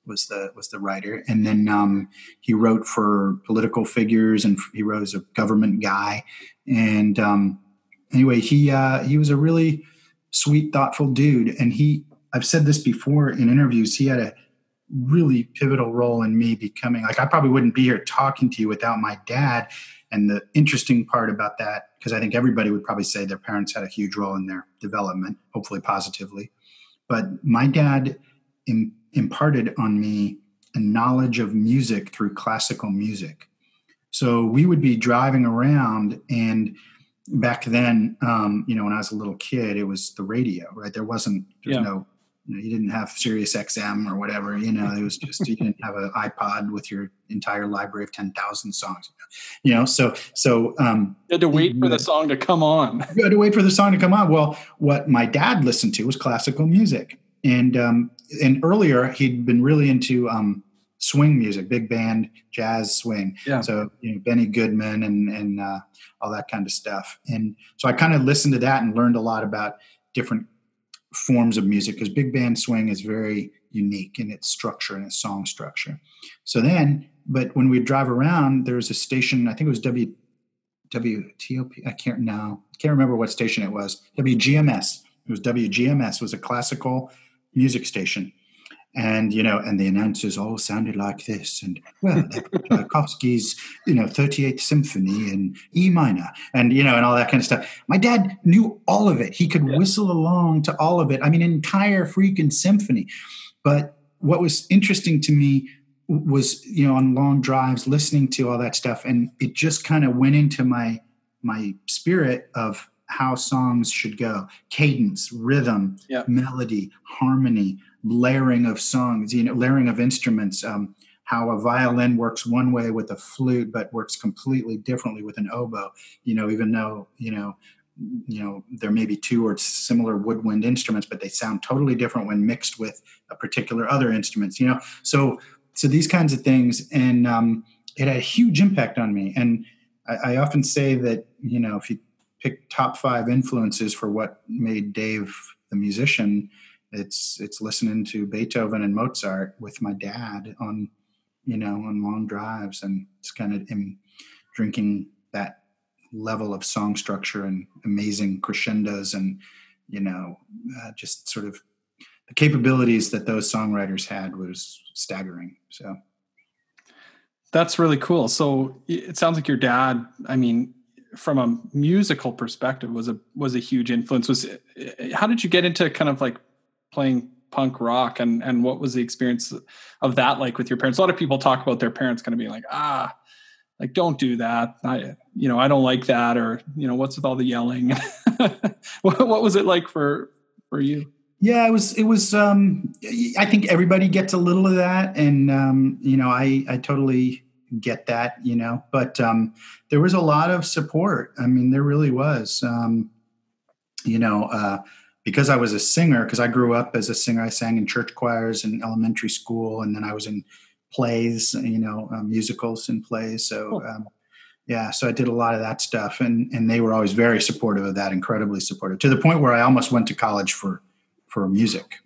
was the was the writer. And then um, he wrote for political figures, and he wrote as a government guy, and. Um, Anyway, he uh, he was a really sweet, thoughtful dude, and he I've said this before in interviews. He had a really pivotal role in me becoming like I probably wouldn't be here talking to you without my dad. And the interesting part about that, because I think everybody would probably say their parents had a huge role in their development, hopefully positively, but my dad im- imparted on me a knowledge of music through classical music. So we would be driving around and. Back then, um, you know, when I was a little kid, it was the radio, right? There wasn't, there's yeah. no, you know, you didn't have Sirius X M or whatever, you know, it was just, you didn't have an iPod with your entire library of ten thousand songs, you know? So, so, um, you had to wait for the song to come on. You had to wait for the song to come on. Well, what my dad listened to was classical music. And, um, and earlier he'd been really into, um, swing music, big band, jazz, swing. Yeah. So, you know, Benny Goodman and, and, uh, all that kind of stuff. And so I kind of listened to that and learned a lot about different forms of music, because big band swing is very unique in its structure and its song structure. So then, but when we drive around, there was a station, I think it was W WTOP. I can't now, can't remember what station it was. W G M S. It was W G M S, was a classical music station. And, you know, and the announcers all sounded like this. And, well, that was Tchaikovsky's, you know, thirty-eighth Symphony in E minor and, you know, and all that kind of stuff. My dad knew all of it. He could yeah. whistle along to all of it. I mean, an entire freaking symphony. But what was interesting to me was, you know, on long drives, listening to all that stuff. And it just kind of went into my my spirit of how songs should go. Cadence, rhythm, yeah. melody, harmony. Layering of songs, you know, layering of instruments, um, how a violin works one way with a flute, but works completely differently with an oboe, you know, even though, you know, you know, there may be two or similar woodwind instruments, but they sound totally different when mixed with a particular other instruments, you know, so, so these kinds of things. And, um, it had a huge impact on me. And I, I often say that, you know, if you pick top five influences for what made Dave the musician, It's it's listening to Beethoven and Mozart with my dad on, you know, on long drives, and it's kind of him drinking that level of song structure and amazing crescendos and, you know, uh, just sort of the capabilities that those songwriters had was staggering. So That's really cool. So it sounds like your dad, I mean, from a musical perspective, was a was a huge influence. Was how did you get into kind of like playing punk rock, and and what was the experience of that like with your parents? A lot of people talk about their parents kind of being like, ah, like don't do that. I you know I don't like that, or you know what's with all the yelling. what, what was it like for for you? Yeah, it was, it was, um, I think everybody gets a little of that. And, um, you know, I, I totally get that, you know, but, um, there was a lot of support. I mean, there really was, um, you know, uh, because I was a singer, cause I grew up as a singer. I sang in church choirs in elementary school. And then I was in plays, you know, um, musicals and plays. So, cool. um, yeah, so I did a lot of that stuff, and, and they were always very supportive of that, incredibly supportive, to the point where I almost went to college for for music,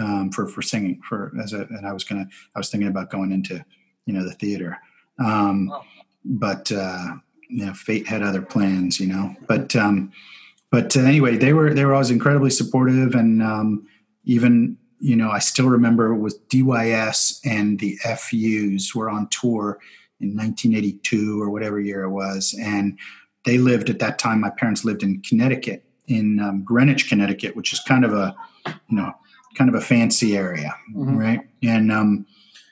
um, for, for singing, for, as a, and I was going to, I was thinking about going into, you know, the theater. Um, wow. but, uh, you know, fate had other plans, you know, but, um, but uh, anyway, they were, they were always incredibly supportive. And, um, even, you know, I still remember it was D Y S and the F U's were on tour in nineteen eighty-two or whatever year it was. And they lived at that time, my parents lived in Connecticut, in um, Greenwich, Connecticut, which is kind of a, you know, kind of a fancy area. Mm-hmm. Right. And, um,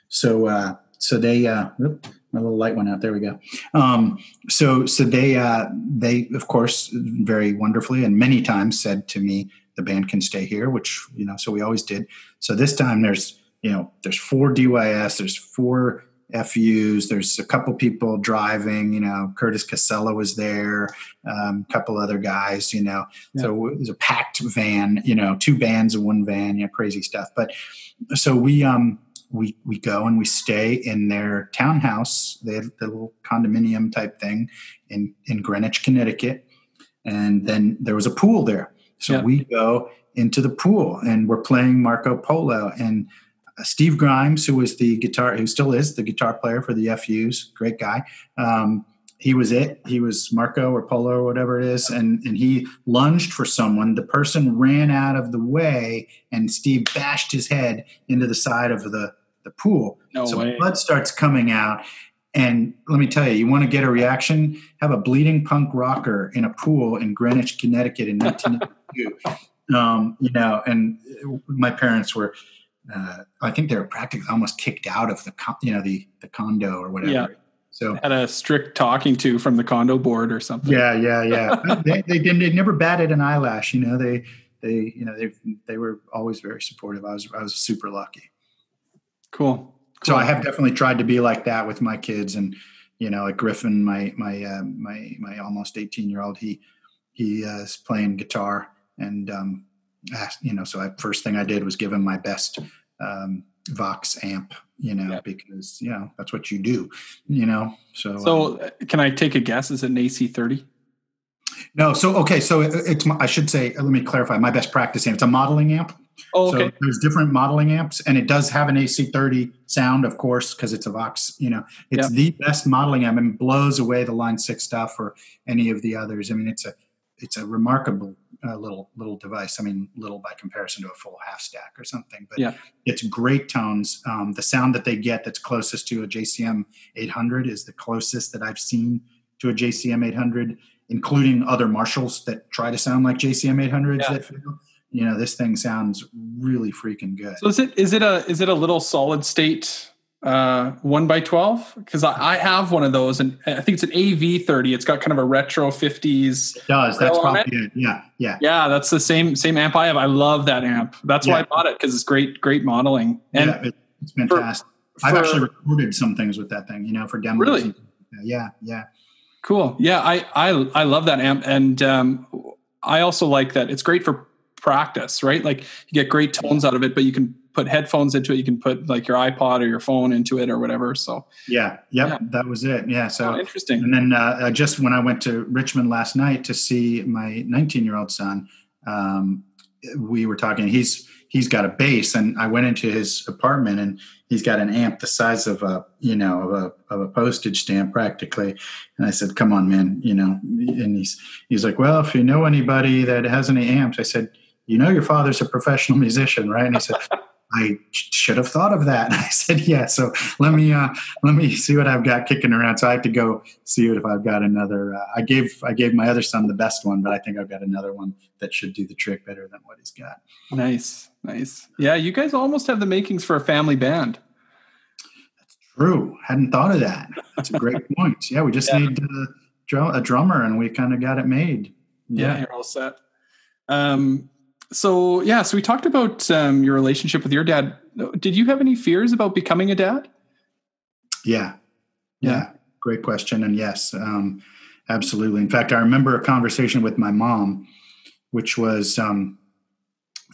so, uh, so they, uh, whoop, my little light went out. There we go. Um, so, so they, uh, they of course, very wonderfully and many times said to me, the band can stay here, which, you know, so we always did. So this time there's, you know, there's four D Y S, there's four F U's, there's a couple people driving, you know, Curtis Casella was there, um, a couple other guys, you know, yeah. So it was a packed van, you know, two bands in one van, you know, crazy stuff. But so we, um, we, we go and we stay in their townhouse, they had the little condominium type thing in, in Greenwich, Connecticut. And then there was a pool there. So yeah. We go into the pool and we're playing Marco Polo, and Steve Grimes, who was the guitar, who still is the guitar player for the F U's, great guy. Um, he was it. He was Marco or Polo or whatever it is. And, and he lunged for someone. The person ran out of the way and Steve bashed his head into the side of the, the pool. No so way. Blood starts coming out. And let me tell you, you want to get a reaction? Have a bleeding punk rocker in a pool in Greenwich, Connecticut in nineteen eighty-two. um, you know, and my parents were... Uh, I think they were practically almost kicked out of the, you know, the, the condo or whatever. Yeah. So they had a strict talking to from the condo board or something. Yeah, yeah, yeah. they, they didn't, they never batted an eyelash. You know, they, they, you know, they, they were always very supportive. I was, I was super lucky. Cool. cool. So I have definitely tried to be like that with my kids, and, you know, like Griffin, my, my, uh, my, my almost eighteen year old, he, he, uh, is playing guitar, and, um, you know, so I, first thing I did was give him my best um, Vox amp, you know, yeah. because, you know, that's what you do, you know, so. So um, can I take a guess? Is it an A C thirty? No. So, okay. So it, it's, I should say, let me clarify, my best practice amp. It's a modeling amp. Oh, okay. So there's different modeling amps, and it does have an A C thirty sound, of course, because it's a Vox, you know, it's yeah. the best modeling amp, and blows away the Line six stuff or any of the others. I mean, it's a, it's a remarkable uh, little little device. I mean, little by comparison to a full half stack or something, but yeah. It's great tones. Um, the sound that they get that's closest to a J C M eight hundred is the closest that I've seen to a J C M eight hundred, including other Marshalls that try to sound like J C M eight hundreds. Yeah. That feel, you know, this thing sounds really freaking good. So is it is it a is it a little solid state uh, one by twelve? Because I, I have one of those, and I think it's an A V thirty. It's got kind of a retro fifties. It does. That's probably it. It. Yeah. Yeah. Yeah. That's the same, same amp I have. I love that amp. That's yeah. why I bought it. Cause it's great, great modeling. And yeah, it's fantastic. For, I've for, actually recorded some things with that thing, you know, for demos. Really? Yeah. Yeah. Cool. Yeah. I, I, I love that amp. And, um, I also like that it's great for practice, right? Like you get great tones out of it, but you can put headphones into it. You can put like your iPod or your phone into it or whatever. So yeah, yep, yeah, that was it. Yeah. So oh, interesting. And then uh, just when I went to Richmond last night to see my nineteen year old son, um, we were talking, he's, he's got a bass, and I went into his apartment and he's got an amp the size of a, you know, of a, of a postage stamp practically. And I said, come on, man, you know, and he's, he's like, well, if you know anybody that has any amps, I said, you know, your father's a professional musician, right? And he said, I should have thought of that. And I said, yeah, so let me, uh, let me see what I've got kicking around. So I have to go see if I've got another, uh, I gave, I gave my other son the best one, but I think I've got another one that should do the trick better than what he's got. Nice. Nice. Yeah. You guys almost have the makings for a family band. That's true. Hadn't thought of that. That's a great point. Yeah. We just yeah. need uh, a drummer and we kind of got it made. Yeah. yeah. You're all set. Um, So, yeah, so we talked about um, your relationship with your dad. Did you have any fears about becoming a dad? Yeah. Yeah. yeah. Great question. And yes, um, absolutely. In fact, I remember a conversation with my mom, which was, um,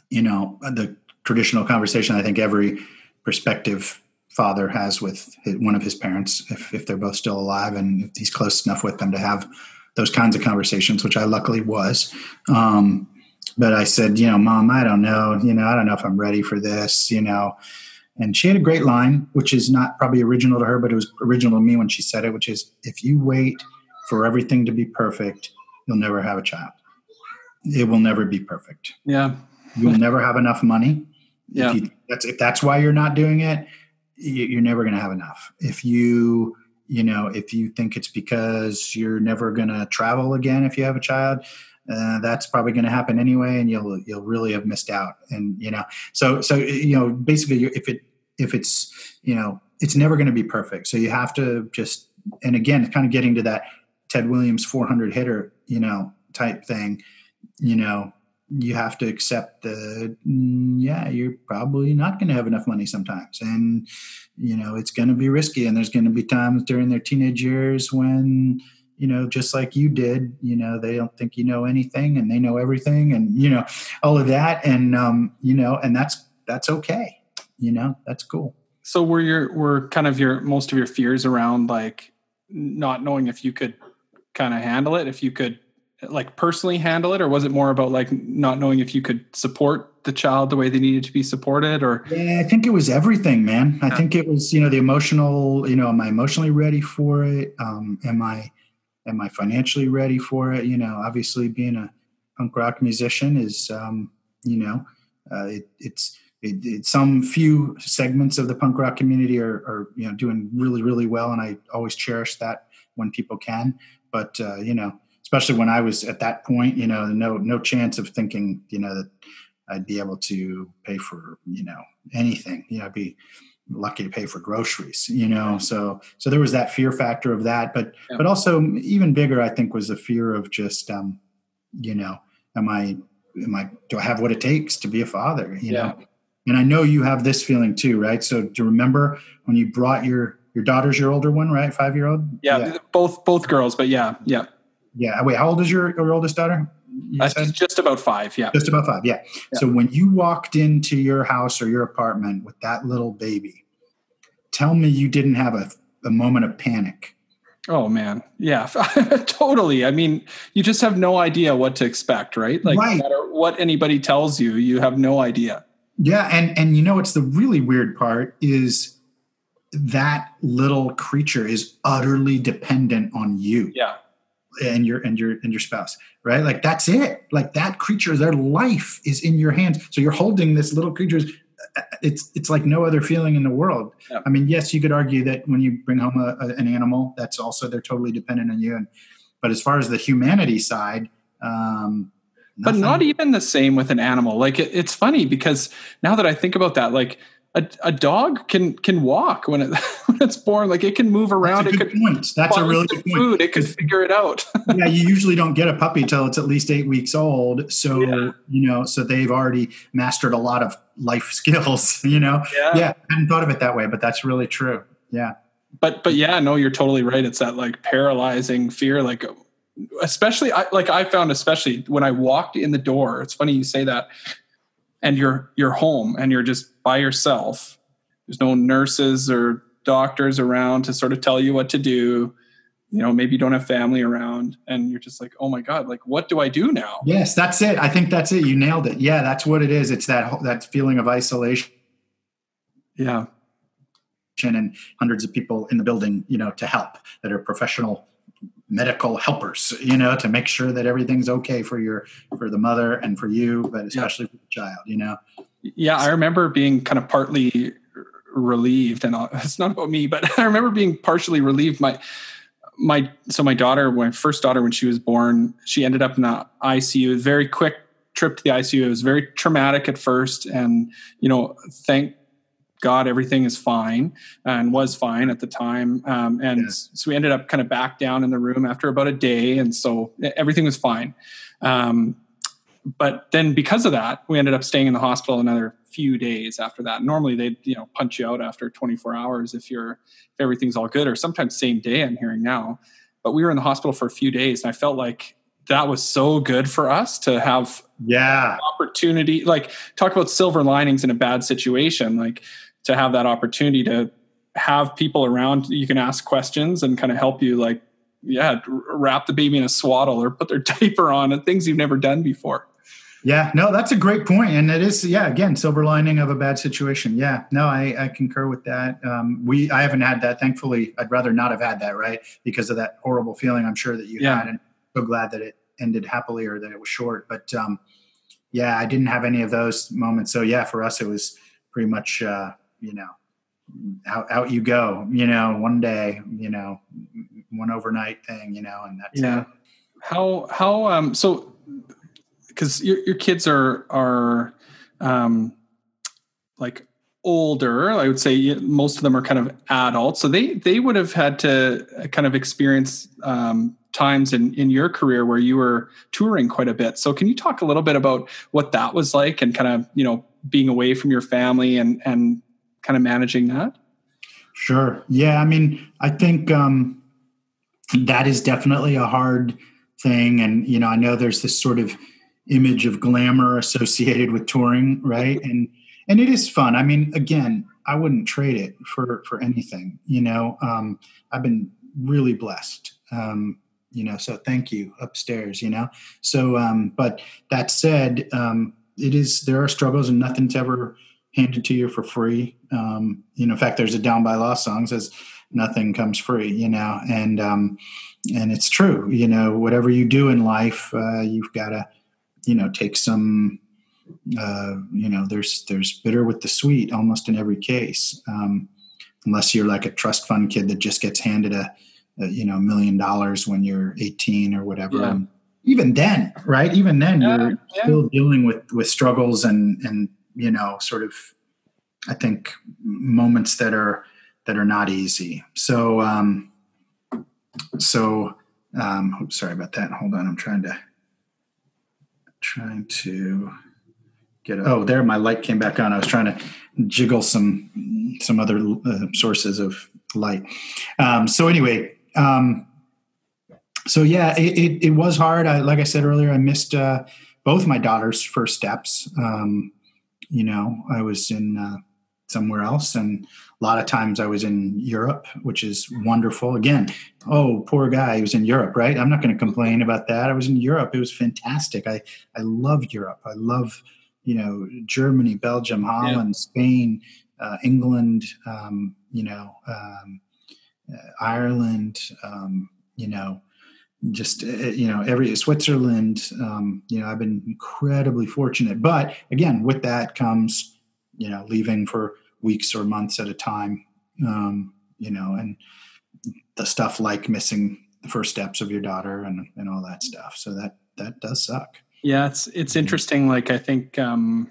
you know, the traditional conversation I think every prospective father has with his, one of his parents, if, if they're both still alive and if he's close enough with them to have those kinds of conversations, which I luckily was. Um But I said, you know, Mom, I don't know. You know, I don't know if I'm ready for this, you know. And she had a great line, which is not probably original to her, but it was original to me when she said it, which is, if you wait for everything to be perfect, you'll never have a child. It will never be perfect. Yeah. You'll never have enough money. Yeah. If, you, that's, if that's why you're not doing it, you, you're never going to have enough. If you, you know, if you think it's because you're never going to travel again if you have a child – Uh, that's probably going to happen anyway, and you'll you'll really have missed out. And you know, so so you know, basically, if it if it's you know, it's never going to be perfect. So you have to just, and again, kind of getting to that Ted Williams four hundred hitter, you know, type thing. You know, you have to accept the yeah, you're probably not going to have enough money sometimes, and you know, it's going to be risky, and there's going to be times during their teenage years when, you know, just like you did, you know, they don't think you know anything and they know everything and, you know, all of that. And, um, you know, and that's, that's okay. You know, that's cool. So were your, were kind of your, most of your fears around like not knowing if you could kind of handle it, if you could like personally handle it, or was it more about like not knowing if you could support the child the way they needed to be supported? Or yeah, I think it was everything, man. I think it was, you know, the emotional, you know, am I emotionally ready for it? Um, am I, Am I financially ready for it? You know, obviously being a punk rock musician is, um, you know, uh, it, it's, it, it's some few segments of the punk rock community are, are, you know, doing really, really well. And I always cherish that when people can, but, uh, you know, especially when I was at that point, you know, no, no chance of thinking, you know, that I'd be able to pay for, you know, anything, you know, I'd be lucky to pay for groceries, you know? So, so there was that fear factor of that, but, yeah. but also even bigger, I think was the fear of just, um, you know, am I, am I, do I have what it takes to be a father? You yeah. know? And I know you have this feeling too, right? So do you remember when you brought your, your daughter's your older one, right? Five-year-old? Yeah. yeah. Both, both girls, but yeah. Yeah. Yeah. Wait, how old is your, your oldest daughter? Uh, just about five. Yeah. Just about five. Yeah. yeah. So when you walked into your house or your apartment with that little baby, tell me you didn't have a, a moment of panic. Oh man. Yeah, totally. I mean, you just have no idea what to expect, right? Like right. no matter what anybody tells you, you have no idea. Yeah. And, and you know, it's the really weird part is that little creature is utterly dependent on you. Yeah. and your, and your, and your spouse, right? Like that's it. Like that creature, their life is in your hands. So you're holding this little creature's, it's, it's like no other feeling in the world. Yeah. I mean, yes, you could argue that when you bring home a, a, an animal, that's also, they're totally dependent on you. And, but as far as the humanity side, um, nothing. But not even the same with an animal. Like it, it's funny because now that I think about that, like a, a dog can, can walk when, it, when it's born, like it can move around. That's a good it could point. That's a really good food. Point. It could figure it out. yeah. You usually don't get a puppy till it's at least eight weeks old. So, yeah. you know, so they've already mastered a lot of life skills, you know? Yeah. yeah. I hadn't thought of it that way, but that's really true. Yeah. But, but yeah, no, you're totally right. It's that like paralyzing fear, like especially I, like I found, especially when I walked in the door, it's funny you say that. And you're, you're home and you're just by yourself. There's no nurses or doctors around to sort of tell you what to do. You know, maybe you don't have family around and you're just like, oh my God, like, what do I do now? Yes, that's it. I think that's it. You nailed it. Yeah. That's what it is. It's that, that feeling of isolation. Yeah. And hundreds of people in the building, you know, to help that are professional medical helpers, you know, to make sure that everything's okay for your, for the mother and for you, but especially yeah. for the child, you know? Yeah, I remember being kind of partly relieved, and it's not about me, but I remember being partially relieved. My, my, so my daughter, my first daughter, when she was born, she ended up in the I C U. Very quick trip to the I C U. It was very traumatic at first, and you know, thank God everything is fine, and was fine at the time. Um, and yeah. so we ended up kind of back down in the room after about a day, and so everything was fine. Um, But then because of that, we ended up staying in the hospital another few days after that. Normally they'd, you know, punch you out after twenty-four hours if you're, if everything's all good, or sometimes same day, I'm hearing now. But we were in the hospital for a few days, and I felt like that was so good for us to have yeah. opportunity, like talk about silver linings in a bad situation, like to have that opportunity to have people around you can ask questions and kind of help you, like, yeah, wrap the baby in a swaddle or put their diaper on, and things you've never done before. Yeah, no, that's a great point. And it is, yeah, again, silver lining of a bad situation. Yeah, no, I, I concur with that. Um, we, I haven't had that. Thankfully, I'd rather not have had that, right? Because of that horrible feeling I'm sure that you yeah. had. And I'm so glad that it ended happily, or that it was short. But um, yeah, I didn't have any of those moments. So yeah, for us, it was pretty much, uh, you know, out, out you go, you know, one day, you know, one overnight thing, you know, and that's yeah. it. How, how, um, so, because your your kids are are um, like older, I would say most of them are kind of adults, so they they would have had to kind of experience um, times in, in your career where you were touring quite a bit. So can you talk a little bit about what that was like, and kind of, you know, being away from your family and and kind of managing that? Sure. Yeah, I mean, I think um, that is definitely a hard thing, and you know, I know there's this sort of image of glamour associated with touring, right? And and it is fun. I mean, again, I wouldn't trade it for for anything, you know. Um, I've been really blessed, um, you know, so thank you upstairs, you know. So, um, but that said, um, it is, there are struggles, and nothing's ever handed to you for free. Um, you know, in fact, there's a Down by Law song that says, nothing comes free, you know, and um, and it's true, you know, whatever you do in life, uh, you've got to, you know, take some, uh, you know, there's, there's bitter with the sweet almost in every case. Um, unless you're like a trust fund kid that just gets handed a, a you know, million dollars when you're eighteen or whatever. Yeah. Um, even then, right. Even then yeah, you're yeah. still dealing with, with struggles and, and, you know, sort of, I think moments that are, that are not easy. So, um, so, um, sorry about that. Hold on. I'm trying to, Trying to get, oh, there, my light came back on. I was trying to jiggle some some other uh, sources of light. Um, so anyway, um, so yeah, it, it, it was hard. I, like I said earlier, I missed uh, both my daughter's first steps. Um, you know, I was in uh, somewhere else, and a lot of times I was in Europe, which is wonderful. Again, oh, poor guy, he was in Europe, right? I'm not going to complain about that. I was in Europe. It was fantastic. I, I love Europe. I love, you know, Germany, Belgium, Holland, yeah. Spain, uh, England, um, you know, um, Ireland, um, you know, just, uh, you know, every Switzerland, um, you know, I've been incredibly fortunate. But again, with that comes, you know, leaving for weeks or months at a time, um, you know, and the stuff like missing the first steps of your daughter and, and all that stuff. So that, that does suck. Yeah. It's, it's interesting. Like, I think, um,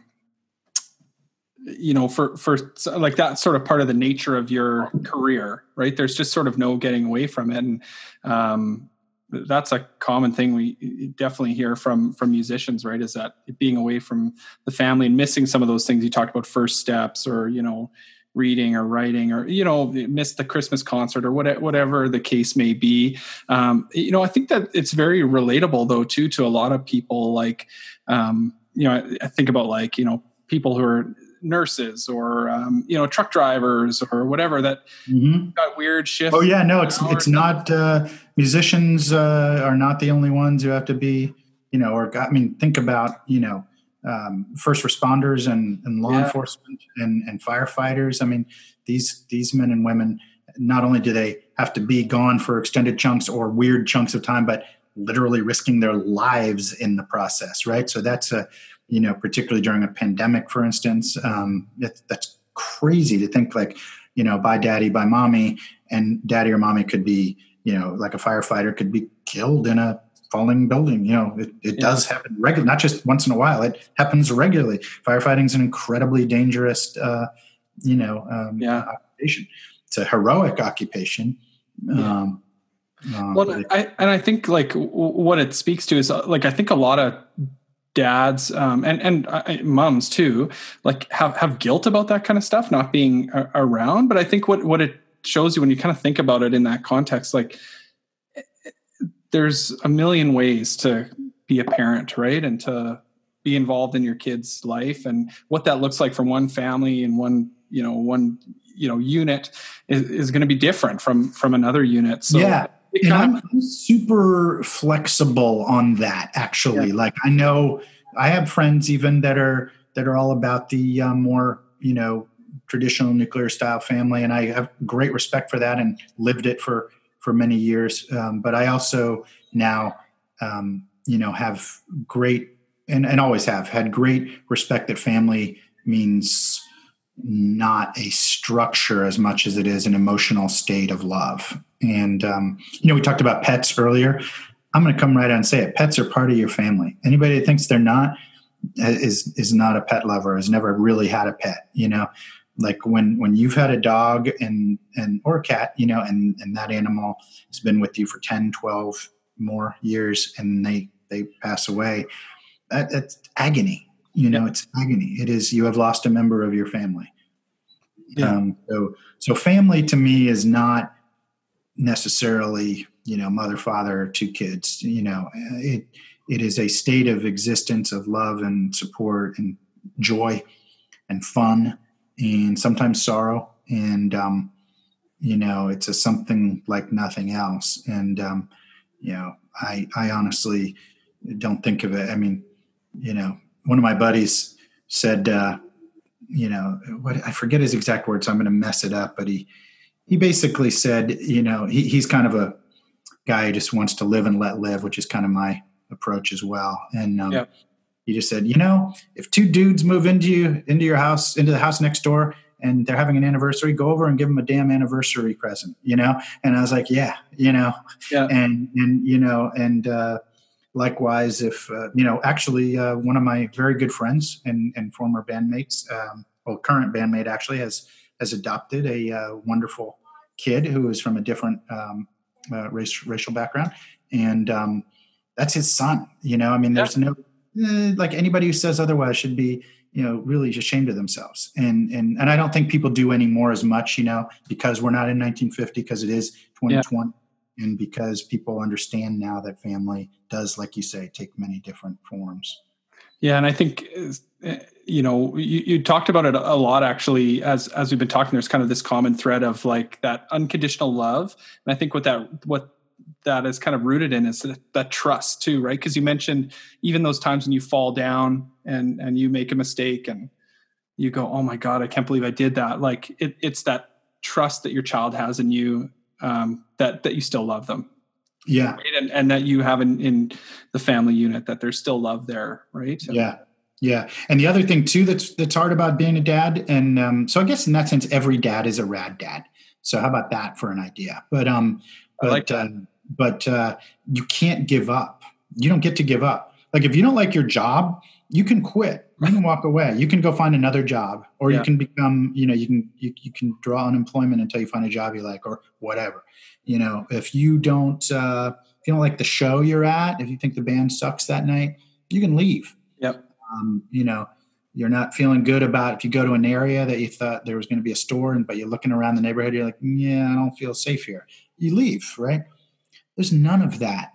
you know, for, for like that sort of part of the nature of your career, right? There's just sort of no getting away from it. And, um, that's a common thing we definitely hear from, from musicians, right? Is that being away from the family and missing some of those things you talked about, first steps, or, you know, reading or writing, or, you know, miss the Christmas concert, or whatever, whatever the case may be. Um, you know, I think that it's very relatable though, too, to a lot of people. Like, um, you know, I, I think about like, you know, people who are nurses or, um, you know, truck drivers or whatever that mm-hmm. got weird shifts. Oh yeah, no, it's, it's not, uh, musicians, uh, are not the only ones who have to be, you know, or I mean, think about, you know, um, first responders and, and law yeah. enforcement and, and firefighters. I mean, these, these men and women, not only do they have to be gone for extended chunks or weird chunks of time, but literally risking their lives in the process. Right. So that's a, you know, particularly during a pandemic, for instance. Um, it, that's crazy to think, like, you know, by daddy, by mommy, and daddy or mommy could be, you know, like a firefighter could be killed in a falling building. You know, it, it yeah. does happen regularly, not just once in a while. It happens regularly. Firefighting is an incredibly dangerous, uh, you know, um, yeah. occupation. It's a heroic occupation. Yeah. Um, um, well, and I, and I think, like, what it speaks to is, like, I think a lot of dads um, and and uh, moms too, like, have, have guilt about that kind of stuff not being a- around. But I think what what it shows you when you kind of think about it in that context, like, there's a million ways to be a parent, right? And to be involved in your kid's life, and what that looks like from one family and one, you know, one, you know, unit is, is going to be different from, from another unit. So yeah. And I'm, of, I'm super flexible on that, actually. Yeah. Like, I know I have friends even that are, that are all about the uh, more, you know, traditional nuclear style family. And I have great respect for that and lived it for, for many years. Um, but I also now, um, you know, have great, and, and always have had great respect that family means not a structure as much as it is an emotional state of love. And, um, you know, we talked about pets earlier. I'm going to come right out and say it. Pets are part of your family. Anybody that thinks they're not is, is not a pet lover, has never really had a pet, you know. Like, when, when you've had a dog and, and, or a cat, you know, and, and that animal has been with you for ten, twelve more years, and they, they pass away, that, that's agony, you know, yeah. it's agony. It is, you have lost a member of your family. Yeah. Um, so, so family to me is not necessarily, you know, mother, father, two kids, you know, it, it is a state of existence of love and support and joy and fun, and sometimes sorrow, and, um, you know, it's a something like nothing else. And, um, you know, I, I honestly don't think of it. I mean, you know, one of my buddies said, uh, you know, what, I forget his exact words, so I'm going to mess it up, but he, he basically said, you know, he, he's kind of a guy who just wants to live and let live, which is kind of my approach as well. And, um, yep. He just said, you know, if two dudes move into you, into your house, into the house next door, and they're having an anniversary, go over and give them a damn anniversary present, you know? And I was like, yeah, you know, yeah. and, and, you know, and, uh, likewise, if, uh, you know, actually, uh, one of my very good friends and, and former bandmates, um, well, current bandmate actually has, has adopted a, uh, wonderful kid who is from a different, um, uh, race, racial background. And, um, that's his son, you know, I mean, there's yeah. no, like, anybody who says otherwise should be, you know, really ashamed of themselves. And, and, and I don't think people do anymore as much, you know, because we're not in nineteen fifty, because it is twenty twenty. Yeah. And because people understand now that family does, like you say, take many different forms. Yeah. And I think, you know, you, you talked about it a lot, actually, as, as we've been talking, there's kind of this common thread of, like, that unconditional love. And I think what that, what, that is kind of rooted in is that, that trust too, right? Because you mentioned even those times when you fall down and and you make a mistake and you go, oh my God, I can't believe I did that. Like, it, it's that trust that your child has in you, um, that that you still love them. Yeah. Right? And, and that you have in, in the family unit, that there's still love there, right? And, yeah. Yeah. And the other thing too that's that's hard about being a dad, and um, so I guess in that sense, every dad is a rad dad. So how about that for an idea? But um But, like uh, but uh, you can't give up. You don't get to give up. Like, if you don't like your job, you can quit. You can walk away. You can go find another job, or yeah. you can become, you know, you can, you, you can draw unemployment until you find a job you like, or whatever. You know, if you don't, uh, if you don't like the show you're at, if you think the band sucks that night, you can leave. Yep. Um, you know, you're not feeling good about, if you go to an area that you thought there was going to be a store, and, but you're looking around the neighborhood, you're like, yeah, I don't feel safe here. You leave, right? There's none of that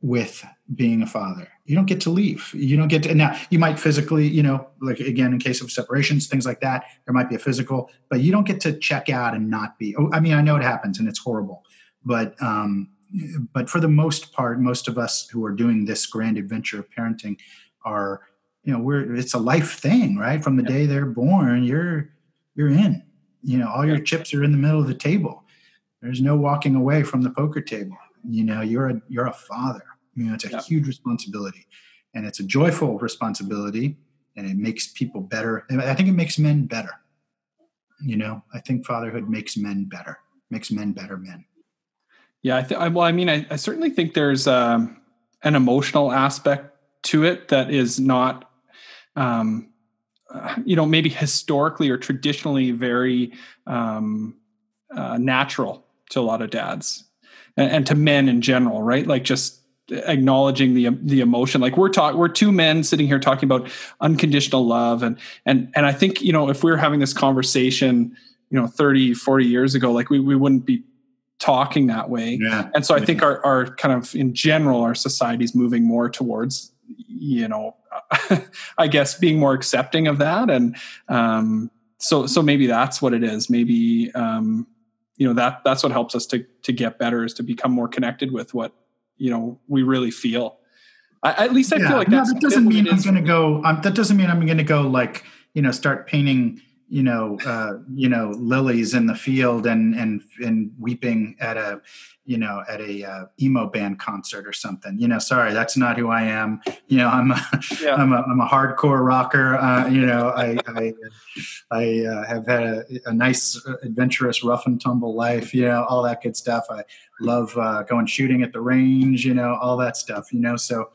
with being a father. You don't get to leave. You don't get to, now you might physically, you know, like, again, in case of separations, things like that, there might be a physical, but you don't get to check out and not be, I mean, I know it happens and it's horrible, but, um, but for the most part, most of us who are doing this grand adventure of parenting are, you know, we're, it's a life thing, right? From the day they're born, you're, you're in, you know, all your chips are in the middle of the table. There's no walking away from the poker table. You know, you're a, you're a father, you know, it's a yeah. huge responsibility, and it's a joyful responsibility. and it makes people better. And I think it makes men better. You know, I think fatherhood makes men better, makes men better men. Yeah. I think, well, I mean, I, I certainly think there's um, an emotional aspect to it that is not, um, uh, you know, maybe historically or traditionally very um, uh, natural to a lot of dads and, and to men in general, right? Like just acknowledging the the emotion. Like we're talking, we're two men sitting here talking about unconditional love. And, and, and I think, you know, if we were having this conversation, you know, thirty, forty years ago, like we, we wouldn't be talking that way. Yeah. And so I think our, our kind of in general, our society's moving more towards, you know, I guess being more accepting of that. And, um, so, so maybe that's what it is. Maybe, um, you know, that, that's what helps us to, to get better is to become more connected with what, you know, we really feel. I, at least I yeah. feel like that's no, that doesn't mean I'm going to go, um, that doesn't mean I'm going to go like, you know, start painting, you know, uh, you know, lilies in the field and, and, and weeping at a, you know, at a, uh, emo band concert or something, you know, sorry, that's not who I am. You know, I'm a, yeah. I'm a, I'm a hardcore rocker. Uh, you know, I, I, I, uh, have had a, a nice adventurous rough and tumble life, you know, all that good stuff. I love, uh, going shooting at the range, you know, all that stuff, you know? So,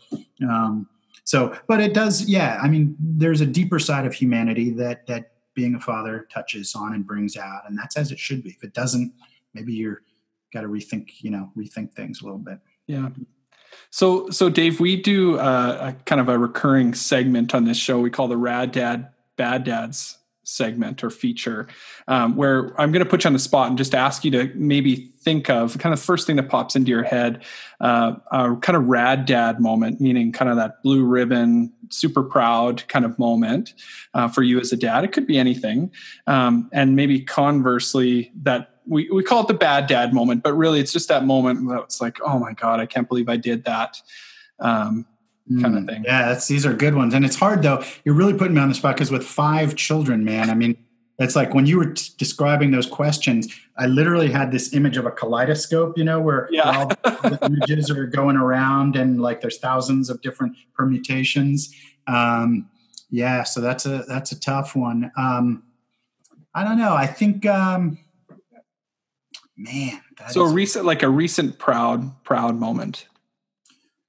um, so, but it does, yeah. I mean, there's a deeper side of humanity that, that, being a father touches on and brings out, and that's as it should be. If it doesn't, maybe you're got to rethink, you know, rethink things a little bit. Yeah. So, so Dave, we do uh, a kind of a recurring segment on this show. We call the Rad Dad, Bad Dads segment or feature, um, where I'm going to put you on the spot and just ask you to maybe think of kind of the first thing that pops into your head, uh, a kind of rad dad moment, meaning kind of that blue ribbon, super proud kind of moment uh, for you as a dad. It could be anything. Um, and maybe conversely, that we, we call it the bad dad moment, but really it's just that moment where it's like, oh my God, I can't believe I did that. Um, kind of thing. Yeah, that's, these are good ones. And it's hard though. You're really putting me on the spot because with five children, man, I mean, it's like when you were t- describing those questions, I literally had this image of a kaleidoscope, you know, where yeah. all the images are going around and like there's thousands of different permutations. Um, yeah. So that's a, that's a tough one. Um, I don't know. I think, um, man. So is- recent, like a recent proud, proud moment.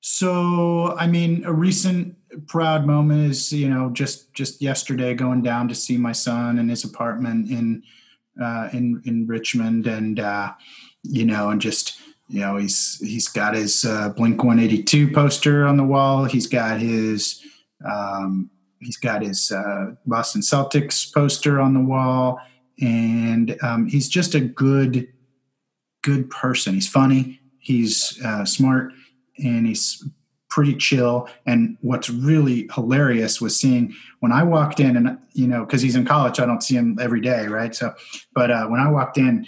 So, I mean, a recent proud moment is, you know, just, just yesterday going down to see my son in his apartment in, uh, in, in Richmond. And, uh, you know, and just, you know, he's, he's got his, uh, Blink one eighty-two poster on the wall. He's got his, um, he's got his, uh, Boston Celtics poster on the wall. And, um, he's just a good, good person. He's funny. He's, uh, smart. And he's pretty chill. And what's really hilarious was seeing when I walked in and, you know, cause he's in college, I don't see him every day. Right. So, but, uh, when I walked in,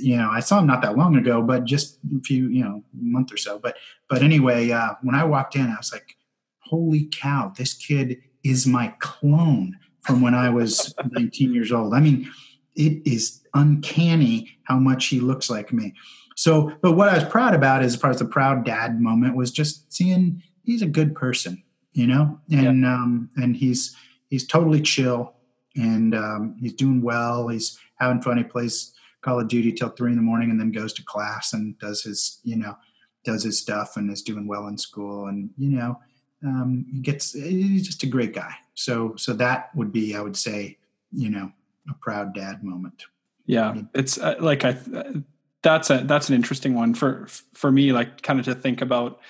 you know, I saw him not that long ago, but just a few, you know, month or so, but, but anyway, uh, when I walked in, I was like, holy cow, this kid is my clone from when I was nineteen years old. I mean, it is uncanny how much he looks like me. So, but what I was proud about is, as far as the proud dad moment, was just seeing he's a good person, you know, and, yeah. um, and he's, he's totally chill and, um, he's doing well. He's having fun. He plays Call of Duty till three in the morning and then goes to class and does his, you know, does his stuff and is doing well in school. And, you know, um, he gets, he's just a great guy. So, so that would be, I would say, you know, a proud dad moment. Yeah. It's uh, like, I, uh, That's a, that's an interesting one for, for me, like kind of to think about,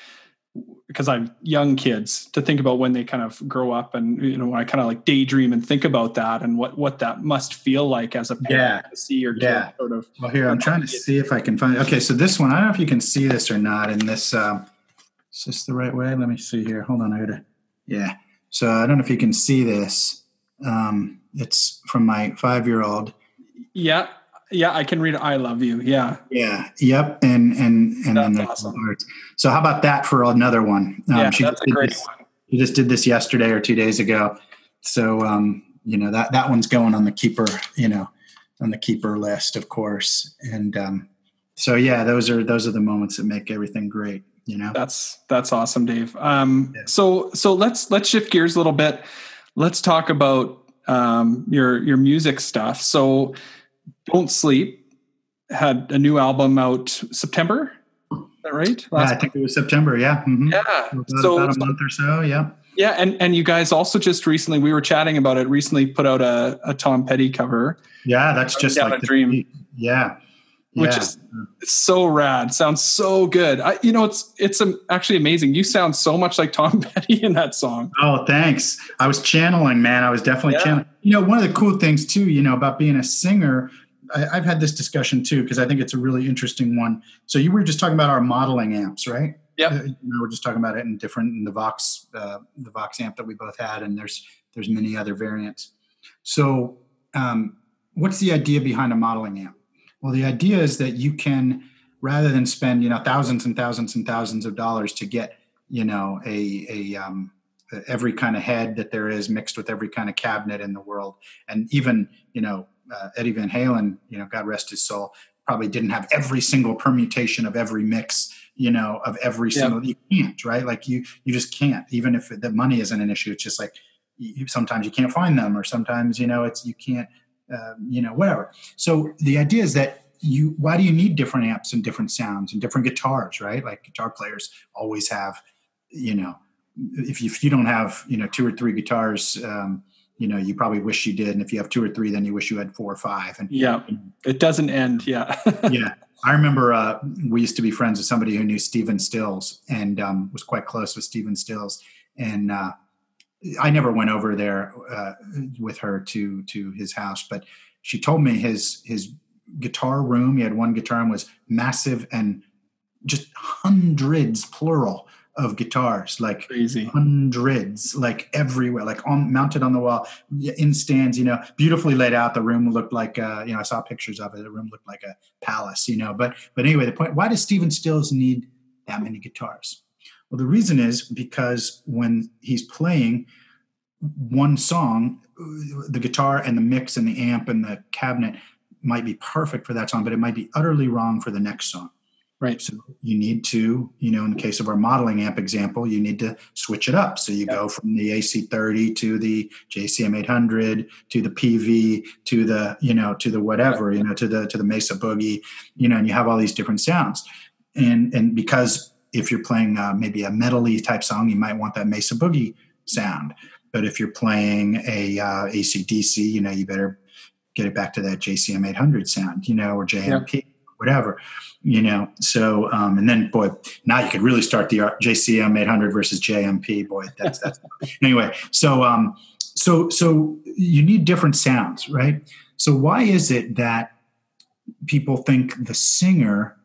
because I have young kids, to think about when they kind of grow up and, you know, I kind of like daydream and think about that and what, what that must feel like as a parent yeah. to see your kid yeah. sort of. Well, here, I'm trying to see if I can find it. Okay. So this one, I don't know if you can see this or not in this, um, is this the right way? Let me see here. Hold on. I gotta, yeah. So I don't know if you can see this. Um, it's from my five-year-old. Yeah. Yeah, I can read I love you. Yeah. Yeah. Yep. And and and then there's awesome. Words. So how about that for another one? Um, yeah, she that's a great this, one. She just did this yesterday or two days ago. So um, you know, that, that one's going on the keeper, you know, on the keeper list, of course. And um, so yeah, those are those are the moments that make everything great, you know. That's that's awesome, Dave. Um yeah. so so let's let's shift gears a little bit. let's talk about um, your your music stuff. So Don't Sleep had a new album out September. Is that right? Last yeah, I think month? It was September. Yeah. Mm-hmm. Yeah. About, so about a month or so. Yeah. Yeah. And, and you guys also just recently, we were chatting about it recently, put out a, a Tom Petty cover. Yeah. That's just like the dream. Yeah. Yeah. Which is so rad. Sounds so good. I, you know, it's it's actually amazing. You sound so much like Tom Petty in that song. Oh, thanks. I was channeling, man. I was definitely yeah. channeling. You know, one of the cool things too, you know, about being a singer, I, I've had this discussion too, because I think it's a really interesting one. So you were just talking about our modeling amps, right? Yeah. Uh, you know, we're just talking about it in different, in the Vox, uh, the Vox amp that we both had, and there's there's many other variants. So, um, what's the idea behind a modeling amp? Well, the idea is that you can, rather than spend, you know, thousands and thousands and thousands of dollars to get, you know, a, a um, every kind of head that there is mixed with every kind of cabinet in the world. And even, you know, uh, Eddie Van Halen, you know, God rest his soul, probably didn't have every single permutation of every mix, you know, of every yeah. single, you can't, right? Like you, you just can't, even if the money isn't an issue. It's just like, you, sometimes you can't find them, or sometimes, you know, it's, you can't, Um, you know, whatever. So the idea is that you, why do you need different amps and different sounds and different guitars, right? Like guitar players always have, you know, if you, if you don't have, you know, two or three guitars, um, you know, you probably wish you did. And if you have two or three, then you wish you had four or five. And yeah, you know, it doesn't end. Yeah. yeah. I remember uh, we used to be friends with somebody who knew Stephen Stills and um, was quite close with Stephen Stills. And, uh, I never went over there uh, with her to to his house, but she told me his his guitar room, he had one guitar room, was massive and just hundreds, plural, of guitars, like crazy. Hundreds, like everywhere, like on mounted on the wall, in stands, you know, beautifully laid out. The room looked like, uh, you know, I saw pictures of it. The room looked like a palace, you know. But but anyway, the point, why does Stephen Stills need that many guitars? Well, the reason is because when he's playing one song, the guitar and the mix and the amp and the cabinet might be perfect for that song, but it might be utterly wrong for the next song. Right. So you need to, you know, in the case of our modeling amp example, you need to switch it up. So you yeah. go from the A C thirty to the J C M eight hundred to the P V to the, you know, to the whatever, yeah. you know, to the to the Mesa Boogie, you know, and you have all these different sounds. And and because if you're playing uh, maybe a metal-y type song, you might want that Mesa Boogie sound. But if you're playing a uh, A C D C, you know, you better get it back to that J C M eight hundred sound, you know, or J M P, yep. whatever, you know. So, um, and then, boy, now you could really start the J C M eight hundred versus J M P. Boy, that's that's anyway. So, um, so, so you need different sounds, right? So, why is it that people think the singer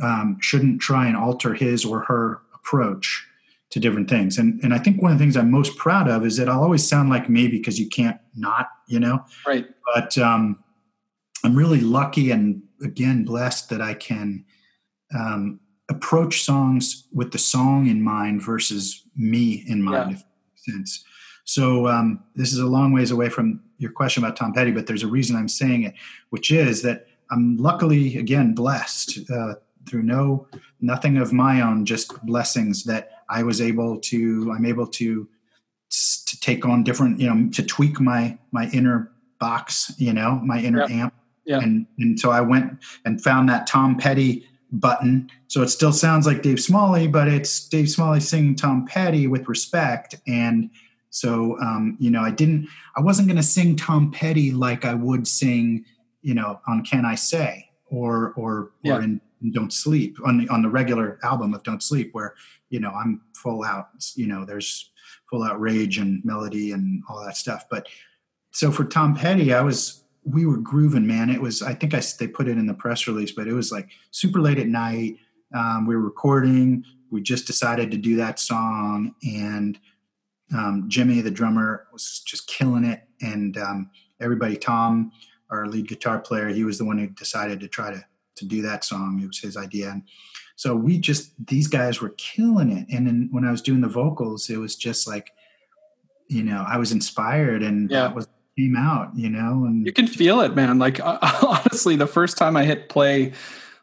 Um, shouldn't try and alter his or her approach to different things? And and I think one of the things I'm most proud of is that I'll always sound like me because you can't not, you know? Right. But um, I'm really lucky and, again, blessed that I can um, approach songs with the song in mind versus me in mind, yeah. if that makes sense. So um, this is a long ways away from your question about Tom Petty, but there's a reason I'm saying it, which is that I'm luckily, again, blessed uh, through no, nothing of my own, just blessings that I was able to, I'm able to, to take on different, you know, to tweak my, my inner box, you know, my inner yep. amp. Yep. And, and so I went and found that Tom Petty button. So it still sounds like Dave Smalley, but it's Dave Smalley singing Tom Petty with respect. And so, um, you know, I didn't, I wasn't going to sing Tom Petty like I would sing, you know, on Can I Say or, or, yep. or in, Don't Sleep on the on the regular album of Don't Sleep, where, you know, I'm full out, you know, there's full out rage and melody and all that stuff. But so for Tom Petty, I was, we were grooving, man. It was, I think I, they put it in the press release, but it was like super late at night. Um, we were recording. We just decided to do that song. And um, Jimmy, the drummer, was just killing it. And um, everybody, Tom, our lead guitar player, he was the one who decided to try to, to do that song. It was his idea. And so we just, these guys were killing it. And then when I was doing the vocals, it was just like, you know, I was inspired and yeah. that was came out, you know, and you can feel it, man. Like, uh, honestly, the first time I hit play,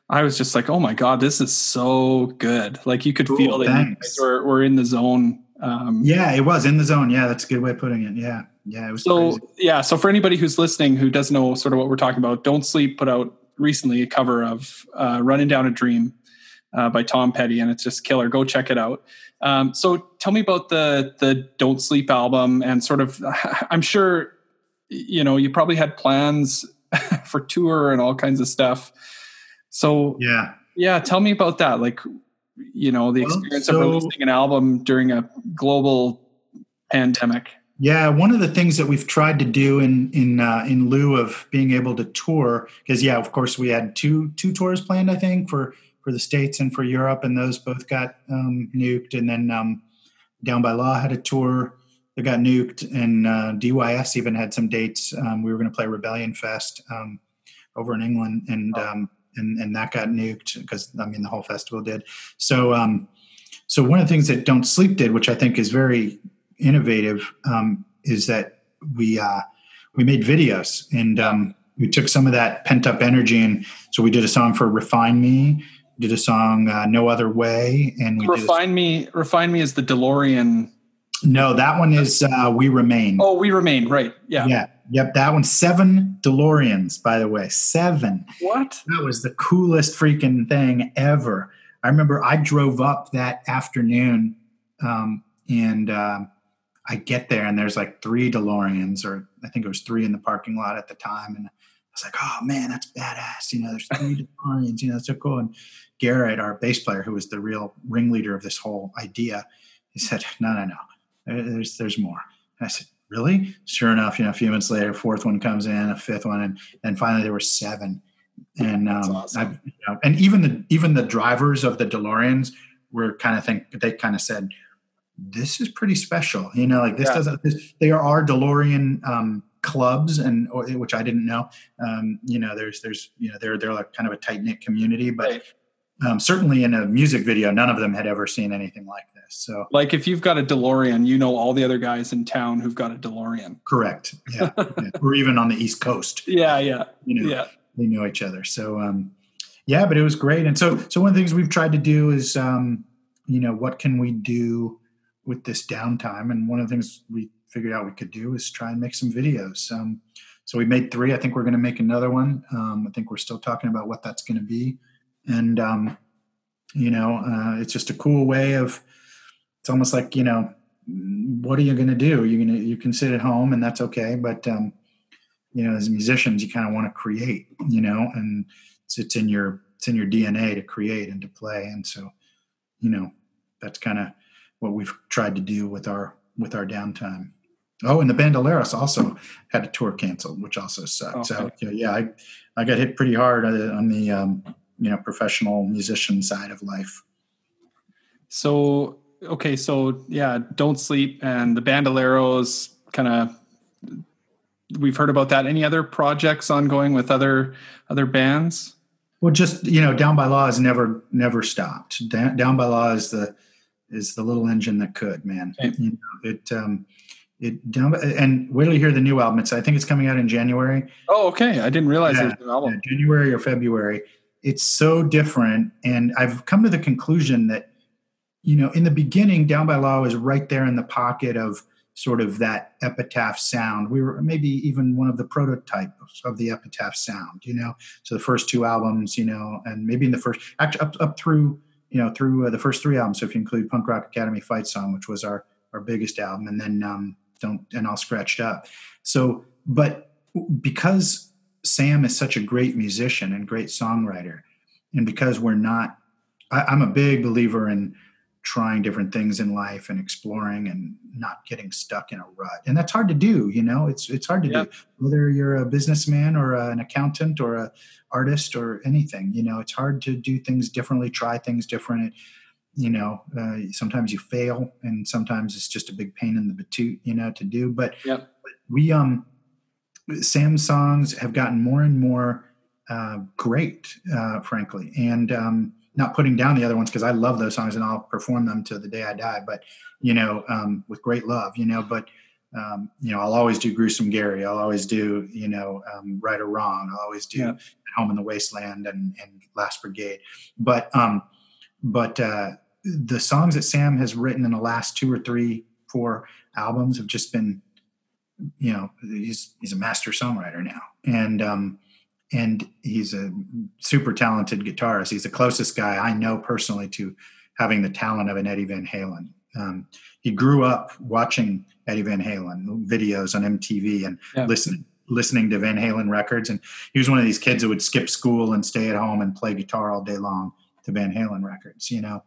I was just like, oh my God, this is so good. Like you could cool, feel that you guys were, were in the zone Um, yeah, it was In the Zone. Yeah, that's a good way of putting it. Yeah. Yeah, it was so crazy. Yeah, so for anybody who's listening who doesn't know sort of what we're talking about, Don't Sleep put out recently a cover of uh, Running Down a Dream uh, by Tom Petty, and it's just killer. Go check it out. Um, so tell me about the the Don't Sleep album and sort of, I'm sure, you know, you probably had plans for tour and all kinds of stuff. So yeah, yeah, tell me about that. Like, you know, the experience well, so, of releasing an album during a global pandemic. Yeah, one of the things that we've tried to do in in uh, in lieu of being able to tour, because yeah, of course we had two two tours planned, I think, for for the States and for Europe, and those both got um, nuked. And then um, Down by Law had a tour that got nuked, and uh, D Y S even had some dates. Um, we were going to play Rebellion Fest um, over in England, and oh. um, and and that got nuked because I mean the whole festival did. So um, so one of the things that Don't Sleep did, which I think is very innovative, um, is that we, uh, we made videos, and, um, we took some of that pent up energy. And so we did a song for Refine Me, did a song, uh, No Other Way. And we Refine did a, Me, Refine Me is the DeLorean. No, that one is, uh, We Remain. Oh, We Remain. Right. Yeah. Yeah. Yep. That one, seven DeLoreans, by the way, seven. What? That was the coolest freaking thing ever. I remember I drove up that afternoon, um, and, um, uh, I get there and there's like three DeLoreans, or I think it was three in the parking lot at the time. And I was like, oh man, that's badass. You know, there's three DeLoreans, you know, it's so cool. And Garrett, our bass player, who was the real ringleader of this whole idea, he said, no, no, no, there's, there's more. And I said, really? Sure enough, you know, a few minutes later, a fourth one comes in, a fifth one. And then finally there were seven. And, um, awesome. I, you know, and even the, even the drivers of the DeLoreans were kind of think they kind of said, this is pretty special, you know, like this yeah. doesn't, this, there are DeLorean, um, clubs and, or, which I didn't know, um, you know, there's, there's, you know, they're, they're like kind of a tight knit community, but, right. um, certainly in a music video, none of them had ever seen anything like this. So like, if you've got a DeLorean, you know, all the other guys in town who've got a DeLorean. Correct. Yeah. yeah. Or even on the East Coast. Yeah. Yeah. You know, yeah. They know each other. So, um, yeah, but it was great. And so, so one of the things we've tried to do is, um, you know, what can we do with this downtime? And one of the things we figured out we could do is try and make some videos. Um, so we made three, I think we're going to make another one. Um, I think we're still talking about what that's going to be. And, um, you know, uh, it's just a cool way of, it's almost like, you know, what are you going to do? You're going to, you can sit at home and that's okay. But, um, you know, as musicians, you kind of want to create, you know, and it's, it's in your, it's in your D N A to create and to play. And so, you know, that's kind of what we've tried to do with our with our downtime. Oh, and the Bandoleros also had a tour canceled, which also sucked. Okay. So yeah, I I got hit pretty hard on the um, you know professional musician side of life. So okay, so yeah, Don't Sleep and the Bandoleros, kind of we've heard about that. Any other projects ongoing with other other bands? Well, just you know, Down by Law has never never stopped. Down, Down by Law is the is the little engine that could, man. Okay. You know, it, um, it down, and wait till you hear the new album. It's, I think it's coming out in January. Oh, okay. I didn't realize yeah, there's an album. Yeah, January or February. It's so different. And I've come to the conclusion that, you know, in the beginning, Down by Law is right there in the pocket of sort of that Epitaph sound. We were maybe even one of the prototypes of the Epitaph sound, you know? So the first two albums, you know, and maybe in the first, actually up, up through, you know, through uh, the first three albums. So if you include Punk Rock Academy Fight Song, which was our, our biggest album, and then um, Don't, and All Scratched Up. So, but because Sam is such a great musician and great songwriter, and because we're not, I, I'm a big believer in trying different things in life and exploring and not getting stuck in a rut. And that's hard to do, you know, it's, it's hard to yeah. do, whether you're a businessman or a, an accountant or a artist or anything, you know, it's hard to do things differently, try things different. It, you know, uh, sometimes you fail and sometimes it's just a big pain in the butt, you know, to do, but, yeah. but we, um, Sam's songs have gotten more and more, uh, great, uh, frankly. And, um, not putting down the other ones, because I love those songs and I'll perform them till the day I die. But you know, um, with great love, you know. But um, you know, I'll always do Gruesome Gary. I'll always do you know, um, Right or Wrong. I'll always do yeah. Home in the Wasteland and, and Last Brigade. But um, but uh, the songs that Sam has written in the last two or three, four albums have just been, you know, he's, he's a master songwriter now. And, um, and he's a super talented guitarist. He's the closest guy I know personally to having the talent of an Eddie Van Halen. Um, he grew up watching Eddie Van Halen videos on M T V and yeah. listening, listening to Van Halen records. And he was one of these kids that would skip school and stay at home and play guitar all day long to Van Halen records, you know,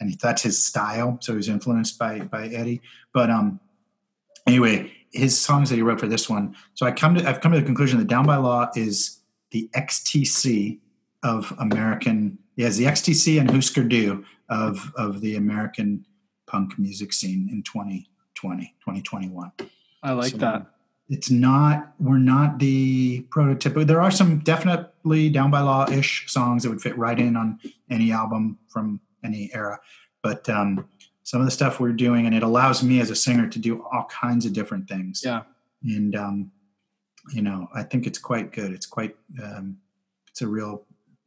and that's his style. So he was influenced by, by Eddie. But um, anyway, his songs that he wrote for this one. So I come to, I've come to the conclusion that Down by Law is the X T C of American, yes, yeah, the X T C and Husker Du of, of the American punk music scene in twenty twenty, twenty twenty-one. I like so that. It's not, we're not the prototypical. There are some definitely Down by Law-ish songs that would fit right in on any album from any era. But um, some of the stuff we're doing, and it allows me as a singer to do all kinds of different things. Yeah. And, um, you know, I think it's quite good. It's quite, um, it's a real,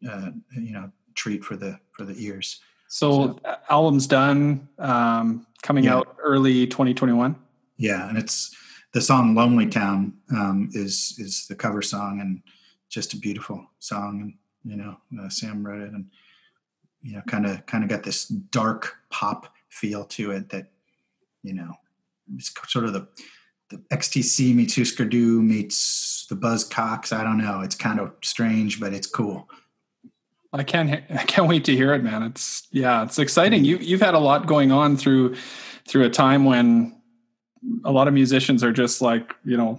uh, you know, treat for the, for the ears. So, so. Album's done, um, coming yeah. out early twenty twenty-one. Yeah. And it's, the song Lonely Town um, is is the cover song, and just a beautiful song. And, you know, uh, Sam wrote it, and, you know, kind of kind of got this dark pop feel to it that, you know, it's sort of the, the X T C meets Husker Du meets the Buzzcocks. I don't know. It's kind of strange, but it's cool. I can't, I can't wait to hear it, man. It's, yeah, it's exciting. You, you've had a lot going on through through a time when a lot of musicians are just like, you know,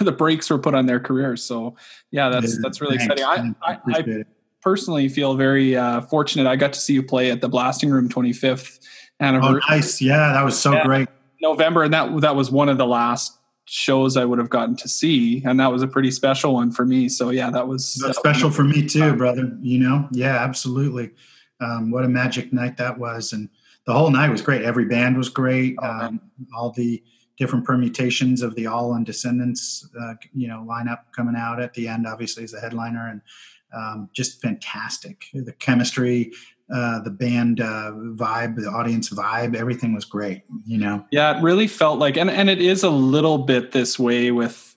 the brakes were put on their careers. So yeah, that's, that's really Thanks. exciting. I, I, I personally feel very uh, fortunate. I got to see you play at the Blasting Room twenty-fifth anniversary. Oh, nice. Yeah. That was so yeah, great. November. And that, that was one of the last shows I would have gotten to see. And that was a pretty special one for me. So yeah, that was, that was special was for me too, time. brother. You know? Yeah, absolutely. Um, what a magic night that was. And the whole night was great. Every band was great. Oh, um, all the different permutations of the All and Descendants, uh, you know, lineup coming out at the end, obviously, as a headliner, and um, just fantastic. The chemistry, uh, the band uh, vibe, the audience vibe, everything was great, you know? Yeah, it really felt like, and, and it is a little bit this way with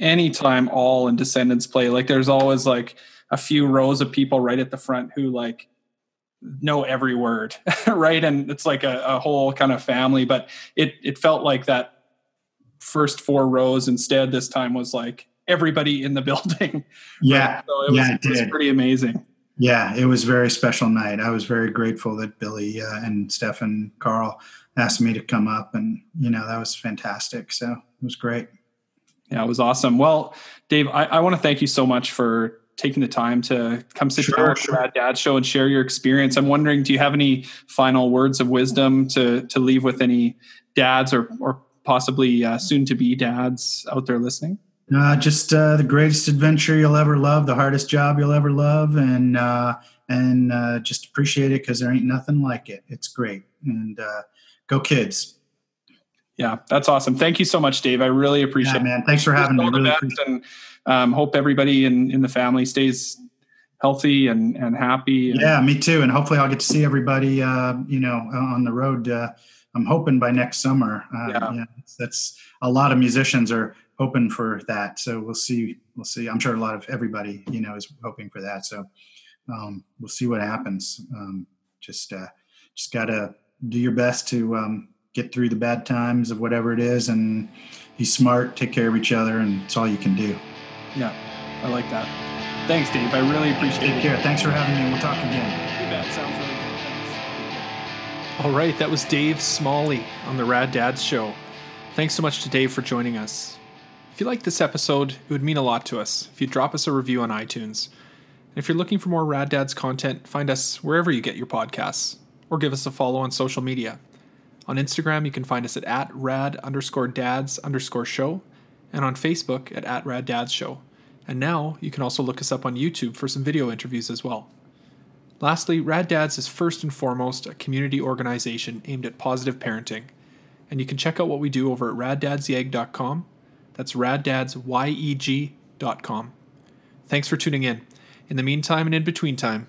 any time All and Descendants play. Like, there's always like a few rows of people right at the front who like, know every word, right? And it's like a, a whole kind of family, but it it felt like that first four rows instead this time was like everybody in the building. Yeah. Right? So it, yeah was, it, it was pretty amazing. Yeah, it was a very special night. I was very grateful that Billy uh, and Steph and Carl asked me to come up, and, you know, that was fantastic. So it was great. Yeah, it was awesome. Well, Dave, I, I want to thank you so much for taking the time to come sit sure, down at sure. Rad Dad Show and share your experience. I'm wondering, do you have any final words of wisdom to to leave with any dads or or possibly uh, soon-to-be dads out there listening? Uh, just uh, the greatest adventure you'll ever love, the hardest job you'll ever love, and uh, and uh, just appreciate it, because there ain't nothing like it. It's great. And uh, go kids. Yeah, that's awesome. Thank you so much, Dave. I really appreciate yeah, it. Man. Thanks for having Just me. Really and um, hope everybody in, in the family stays healthy and, and happy. And yeah, me too. And hopefully I'll get to see everybody, uh, you know, on the road. Uh, I'm hoping by next summer. Uh, yeah. yeah that's, that's a lot of musicians are hoping for that. So we'll see. We'll see. I'm sure a lot of everybody, you know, is hoping for that. So um, we'll see what happens. Um, just, uh, just gotta do your best to, um, get through the bad times of whatever it is, and be smart, take care of each other, and it's all you can do. Yeah, I like that. Thanks, Dave. I really appreciate it. Take care. Thanks for having me. We'll talk again. You bet. Sounds really good. Thanks. All right, that was Dave Smalley on the Rad Dads Show. Thanks so much to Dave for joining us. If you liked this episode, it would mean a lot to us if you drop us a review on iTunes. And if you're looking for more Rad Dads content, find us wherever you get your podcasts, or give us a follow on social media. On Instagram, you can find us at, at rad underscore dads underscore show, and on Facebook at, at rad dads show. And now you can also look us up on YouTube for some video interviews as well. Lastly, Rad Dads is first and foremost a community organization aimed at positive parenting, and you can check out what we do over at rad dads yeg dot com. That's rad dads yeg dot com. Thanks for tuning in. In the meantime and in between time,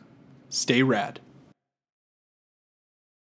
stay rad.